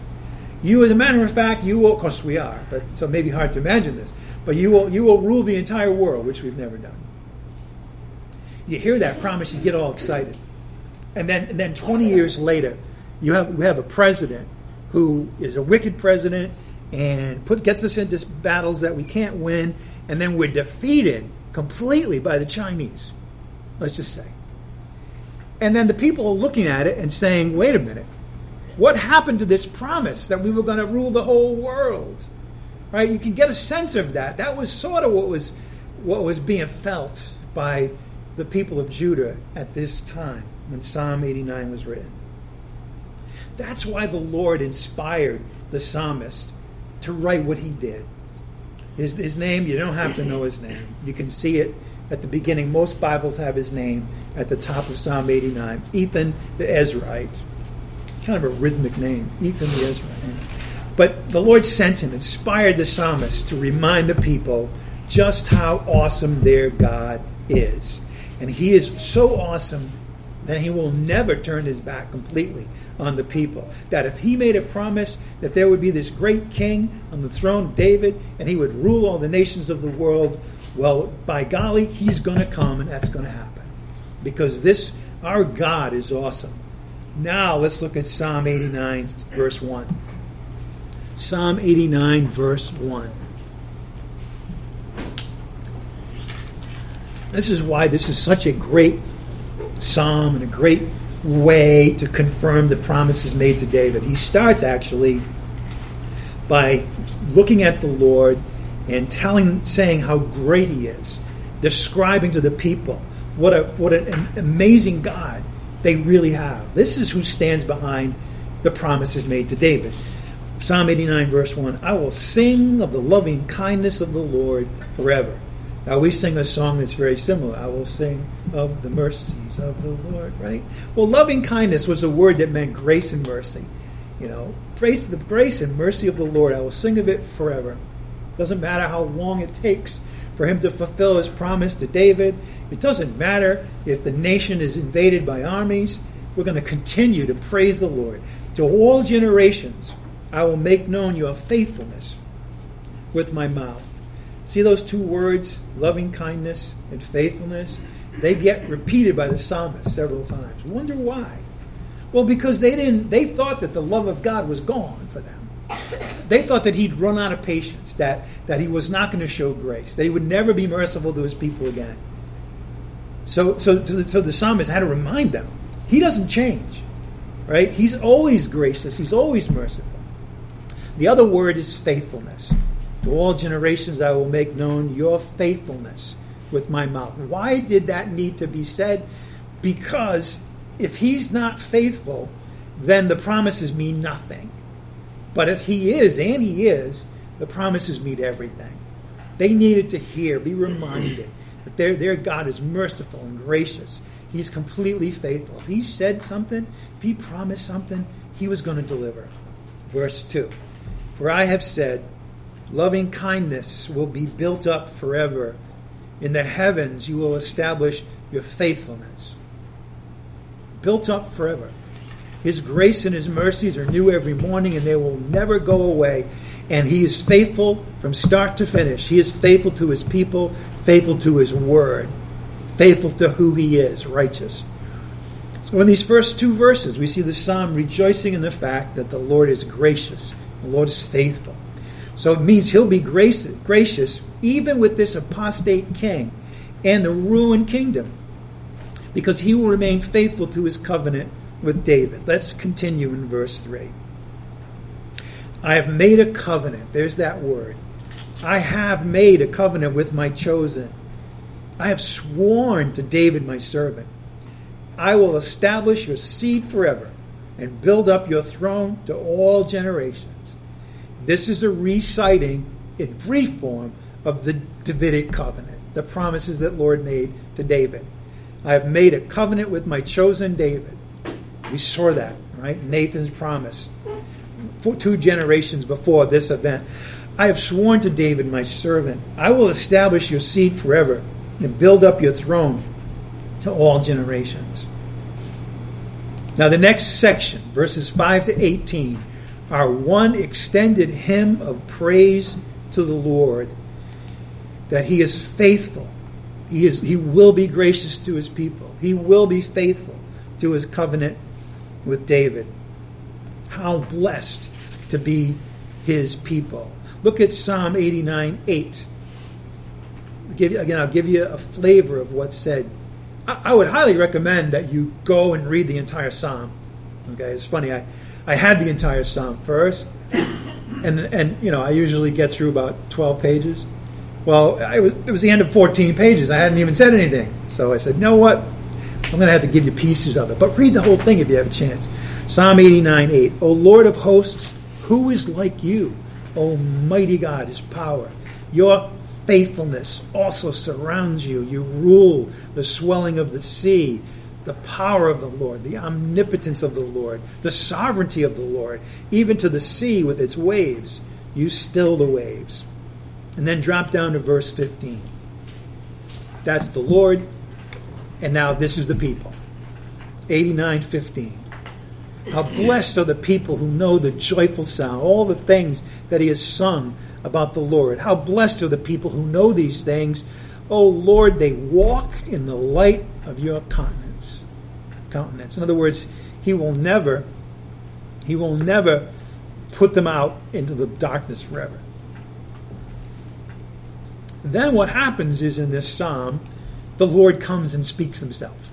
you, as a matter of fact, you will, of course we are, but so it may be hard to imagine this, but you will rule the entire world, which we've never done. You hear that promise, you get all excited. And then 20 years later, we have a president who is a wicked president and gets us into battles that we can't win, and then we're defeated completely by the Chinese, let's just say. And then the people are looking at it and saying, wait a minute, what happened to this promise that we were going to rule the whole world? Right? You can get a sense of that. That was sort of what was being felt by the people of Judah at this time when Psalm 89 was written. That's why the Lord inspired the psalmist to write what he did. His name, you don't have to know his name. You can see it at the beginning. Most Bibles have his name at the top of Psalm 89. Ethan the Ezrahite. Kind of a rhythmic name. Ethan the Ezrahite. But the Lord sent him, inspired the psalmist to remind the people just how awesome their God is. And he is so awesome that he will never turn his back completely on the people. That if he made a promise that there would be this great king on the throne of David and he would rule all the nations of the world, well, by golly, he's going to come and that's going to happen. Because this, our God is awesome. Now let's look at Psalm 89, verse 1. Psalm 89, verse 1. This is why this is such a great psalm and a great way to confirm the promises made to David. He starts actually by looking at the Lord and saying how great he is, describing to the people what an amazing God they really have. This is who stands behind the promises made to David. Psalm 89, verse 1, I will sing of the loving kindness of the Lord forever. Now we sing a song that's very similar. I will sing of the mercies of the Lord, right? Well, loving kindness was a word that meant grace and mercy. The grace and mercy of the Lord, I will sing of it forever. Doesn't matter how long it takes for him to fulfill his promise to David. It doesn't matter if the nation is invaded by armies. We're going to continue to praise the Lord. To all generations, I will make known your faithfulness with my mouth. See those two words, loving kindness and faithfulness? They get repeated by the psalmist several times. Wonder why? Well, because they thought that the love of God was gone for them. They thought that he'd run out of patience, that he was not going to show grace, that he would never be merciful to his people again. So the psalmist had to remind them, he doesn't change, right? He's always gracious. He's always merciful. The other word is faithfulness. To all generations I will make known your faithfulness with my mouth. Why did that need to be said? Because if he's not faithful, then the promises mean nothing. But if he is, and he is, the promises mean everything. They needed to hear, be reminded that their God is merciful and gracious. He's completely faithful. If he said something, if he promised something, he was going to deliver. Verse 2, for I have said, loving kindness will be built up forever. In the heavens you will establish your faithfulness. Built up forever. His grace and his mercies are new every morning, and they will never go away. And he is faithful from start to finish. He is faithful to his people, faithful to his word, faithful to who he is, righteous. So in these first two verses, we see the psalm rejoicing in the fact that the Lord is gracious. The Lord is faithful. So it means he'll be gracious even with this apostate king and the ruined kingdom, because he will remain faithful to his covenant with David. Let's continue in verse 3. I have made a covenant. There's that word. I have made a covenant with my chosen. I have sworn to David my servant. I will establish your seed forever and build up your throne to all generations. This is a reciting in brief form of the Davidic covenant, the promises that Lord made to David. I have made a covenant with my chosen David. We saw that, right? Nathan's promise for 2 generations before this event. I have sworn to David, my servant, I will establish your seed forever and build up your throne to all generations. Now the next section, verses 5 to 18, are one extended hymn of praise to the Lord, that he is faithful. He will be gracious to his people. He will be faithful to his covenant with David. How blessed to be his people. Look at Psalm 89, 8. Again, I'll give you a flavor of what's said. I would highly recommend that you go and read the entire Psalm. Okay, it's funny, I had the entire Psalm first, and you know, I usually get through about 12 pages. Well, it was the end of 14 pages. I hadn't even said anything. So I said, you know what? I'm going to have to give you pieces of it. But read the whole thing if you have a chance. Psalm 89, 8. O Lord of hosts, who is like you? O mighty God is power. Your faithfulness also surrounds you. You rule the swelling of the sea, the power of the Lord, the omnipotence of the Lord, the sovereignty of the Lord, even to the sea with its waves. You still the waves. And then drop down to verse 15. That's the Lord, and now this is the people. 89:15. How blessed are the people who know the joyful sound, all the things that he has sung about the Lord. How blessed are the people who know these things. O Lord, they walk in the light of your countenance. In other words, he will never put them out into the darkness forever. Then what happens is, in this psalm, the Lord comes and speaks himself.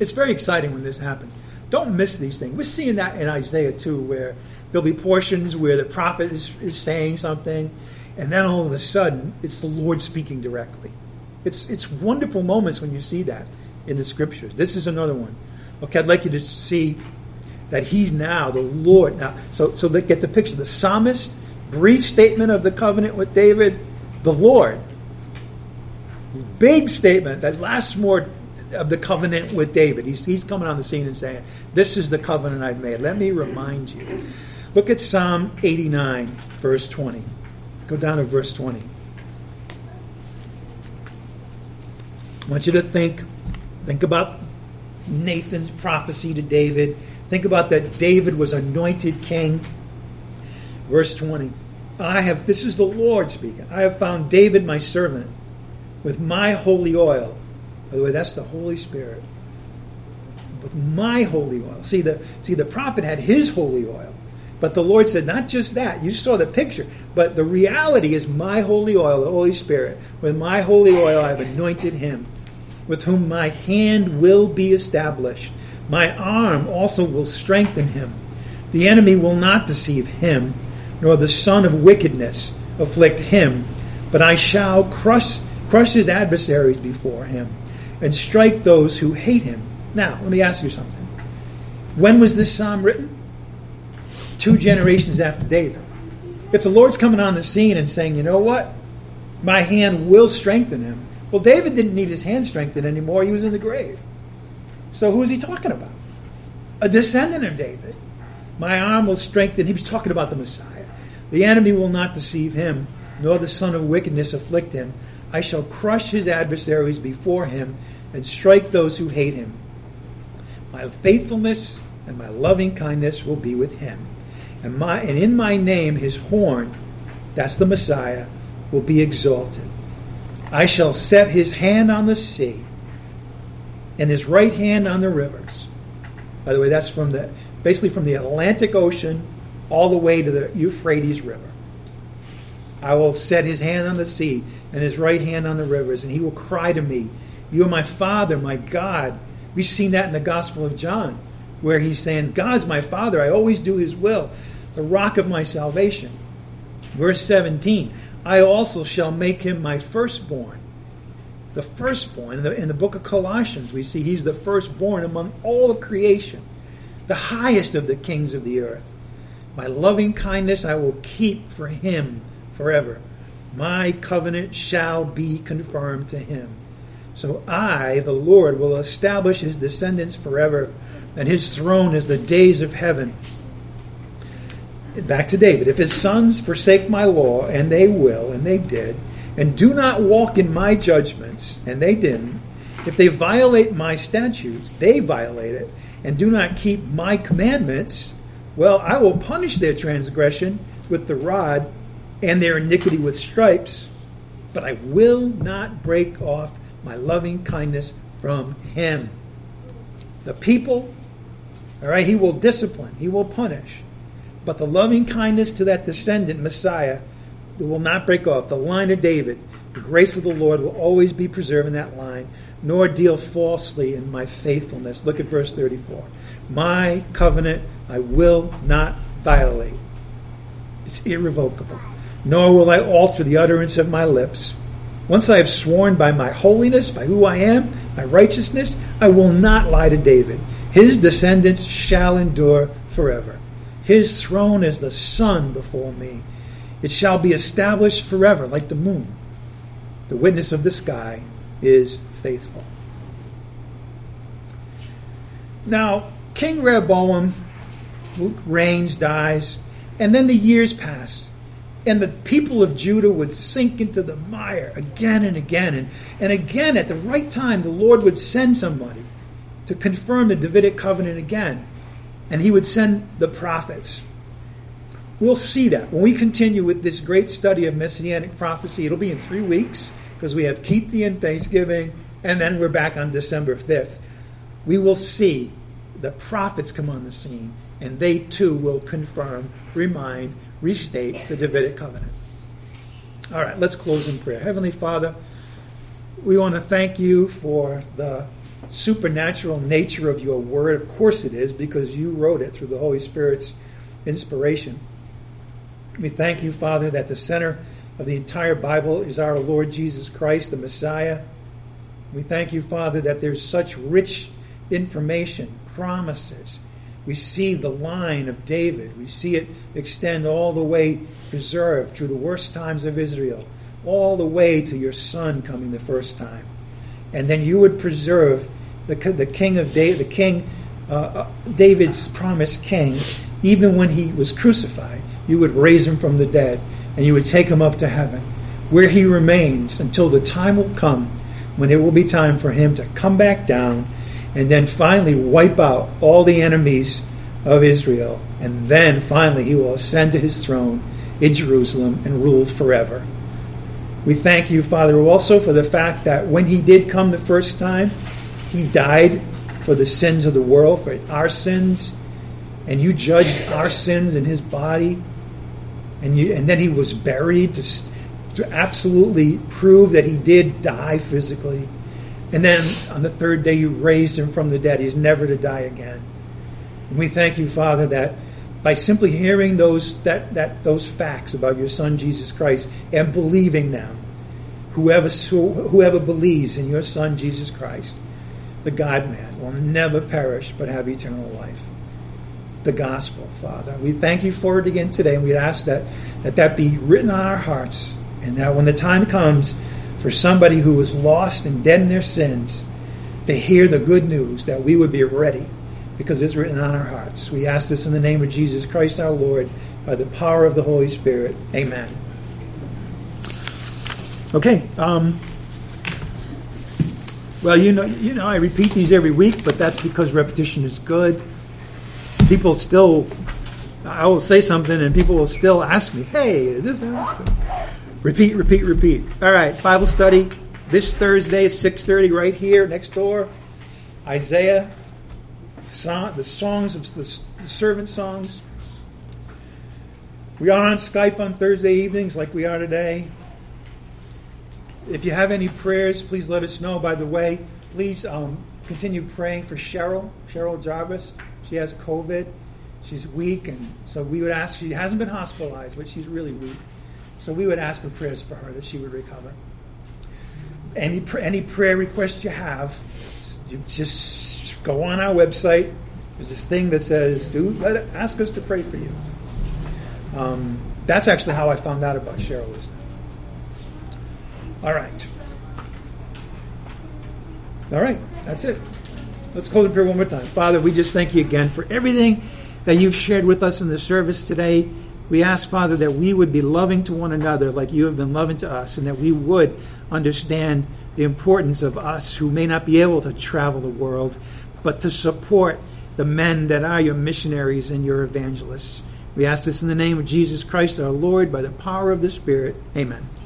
It's very exciting when this happens. Don't miss these things. We're seeing that in Isaiah too, where there'll be portions where the prophet is saying something, and then all of a sudden, it's the Lord speaking directly. It's wonderful moments when you see that in the Scriptures. This is another one. Okay, I'd like you to see that he's now the Lord. Now, so they get the picture. The psalmist, brief statement of the covenant with David, the Lord. Big statement that lasts more of the covenant with David. He's coming on the scene and saying, this is the covenant I've made. Let me remind you. Look at Psalm 89, verse 20. Go down to verse 20. I want you to think about Nathan's prophecy to David. Think about that David was anointed king. Verse 20. This is the Lord speaking. I have found David my servant with my holy oil. By the way, that's the Holy Spirit. With my holy oil. See, the prophet had his holy oil. But the Lord said, not just that. You saw the picture. But the reality is my holy oil, the Holy Spirit. With my holy oil I have anointed him, with whom my hand will be established. My arm also will strengthen him. The enemy will not deceive him, nor the son of wickedness afflict him, but I shall crush his adversaries before him and strike those who hate him. Now, let me ask you something. When was this psalm written? 2 generations after David. If the Lord's coming on the scene and saying, you know what? My hand will strengthen him. Well, David didn't need his hand strengthened anymore. He was in the grave. So who is he talking about? A descendant of David. My arm will strengthen. He was talking about the Messiah. The enemy will not deceive him, nor the son of wickedness afflict him. I shall crush his adversaries before him and strike those who hate him. My faithfulness and my loving kindness will be with him. And in my name his horn, that's the Messiah, will be exalted. I shall set his hand on the sea and his right hand on the rivers. By the way, that's basically from the Atlantic Ocean all the way to the Euphrates River. I will set his hand on the sea and his right hand on the rivers, and he will cry to me, you are my Father, my God. We've seen that in the Gospel of John, where he's saying, God's my Father, I always do his will, the rock of my salvation. Verse 17, I also shall make him my firstborn. The firstborn, in the book of Colossians, we see he's the firstborn among all of creation, the highest of the kings of the earth. My loving kindness I will keep for him forever, My covenant shall be confirmed to him. So I, the Lord, will establish his descendants forever, and his throne is the days of heaven. Back to David. If his sons forsake my law, and they will, and they did, and do not walk in my judgments, and they didn't, if they violate my statutes, they violate it, and do not keep my commandments, well, I will punish their transgression with the rod and their iniquity with stripes, but I will not break off my loving kindness from him. The people, all right, he will discipline, he will punish, but the loving kindness to that descendant, Messiah, will not break off. The line of David, the grace of the Lord will always be preserved in that line, nor deal falsely in my faithfulness. Look at verse 34. My covenant I will not violate. It's irrevocable. Nor will I alter the utterance of my lips. Once I have sworn by my holiness, by who I am, my righteousness, I will not lie to David. His descendants shall endure forever. His throne is the sun before me. It shall be established forever like the moon. The witness of the sky is faithful. Now, King Rehoboam reigns, dies, and then the years pass, and the people of Judah would sink into the mire again and again. And again, at the right time, the Lord would send somebody to confirm the Davidic covenant again, and he would send the prophets. We'll see that. When we continue with this great study of Messianic prophecy, it'll be in 3 weeks, because we have Keithian Thanksgiving, and then we're back on December 5th. We will see the prophets come on the scene, and they too will confirm, remind, restate the Davidic covenant. All right, let's close in prayer. Heavenly Father, we want to thank you for the supernatural nature of your word. Of course it is, because you wrote it through the Holy Spirit's inspiration. We thank you, Father, that the center of the entire Bible is our Lord Jesus Christ, the Messiah. We thank you, Father, that there's such rich information, promises. We see the line of David. We see it extend all the way, preserved through the worst times of Israel, all the way to your son coming the first time. And then you would preserve David's promised king, even when he was crucified. You would raise him from the dead, and you would take him up to heaven, where he remains until the time will come when it will be time for him to come back down and then finally wipe out all the enemies of Israel. And then finally he will ascend to his throne in Jerusalem and rule forever. We thank you, Father, also for the fact that when he did come the first time, he died for the sins of the world, for our sins, and you judged our sins in his body. And then he was buried to absolutely prove that he did die physically. And then on the third day you raised him from the dead. He's never to die again. And we thank you, Father, that by simply hearing those facts about your Son Jesus Christ and believing them, whoever believes in your Son Jesus Christ, the God-man, will never perish but have eternal life. The gospel, Father. We thank you for it again today, and we ask that be written on our hearts, and that when the time comes for somebody who is lost and dead in their sins to hear the good news, that we would be ready, because it's written on our hearts. We ask this in the name of Jesus Christ our Lord, by the power of the Holy Spirit. Amen. Okay. Well, you know, I repeat these every week, but that's because repetition is good. People still, I will say something and people will still ask me, hey, is this happening? Repeat. All right, Bible study this Thursday at 6:30 right here next door. Isaiah, the songs of the servant songs. We are on Skype on Thursday evenings like we are today. If you have any prayers, please let us know. By the way, please continue praying for Cheryl Jarvis. She has COVID. She's weak, and so we would ask, she hasn't been hospitalized, but she's really weak. So we would ask for prayers for her that she would recover. Any prayer requests you have, you just go on our website. There's this thing that says, ask us to pray for you. That's actually how I found out about Cheryl. All right, that's it. Let's close in prayer one more time. Father, we just thank you again for everything that you've shared with us in the service today. We ask, Father, that we would be loving to one another like you have been loving to us, and that we would understand the importance of us who may not be able to travel the world, but to support the men that are your missionaries and your evangelists. We ask this in the name of Jesus Christ, our Lord, by the power of the Spirit. Amen.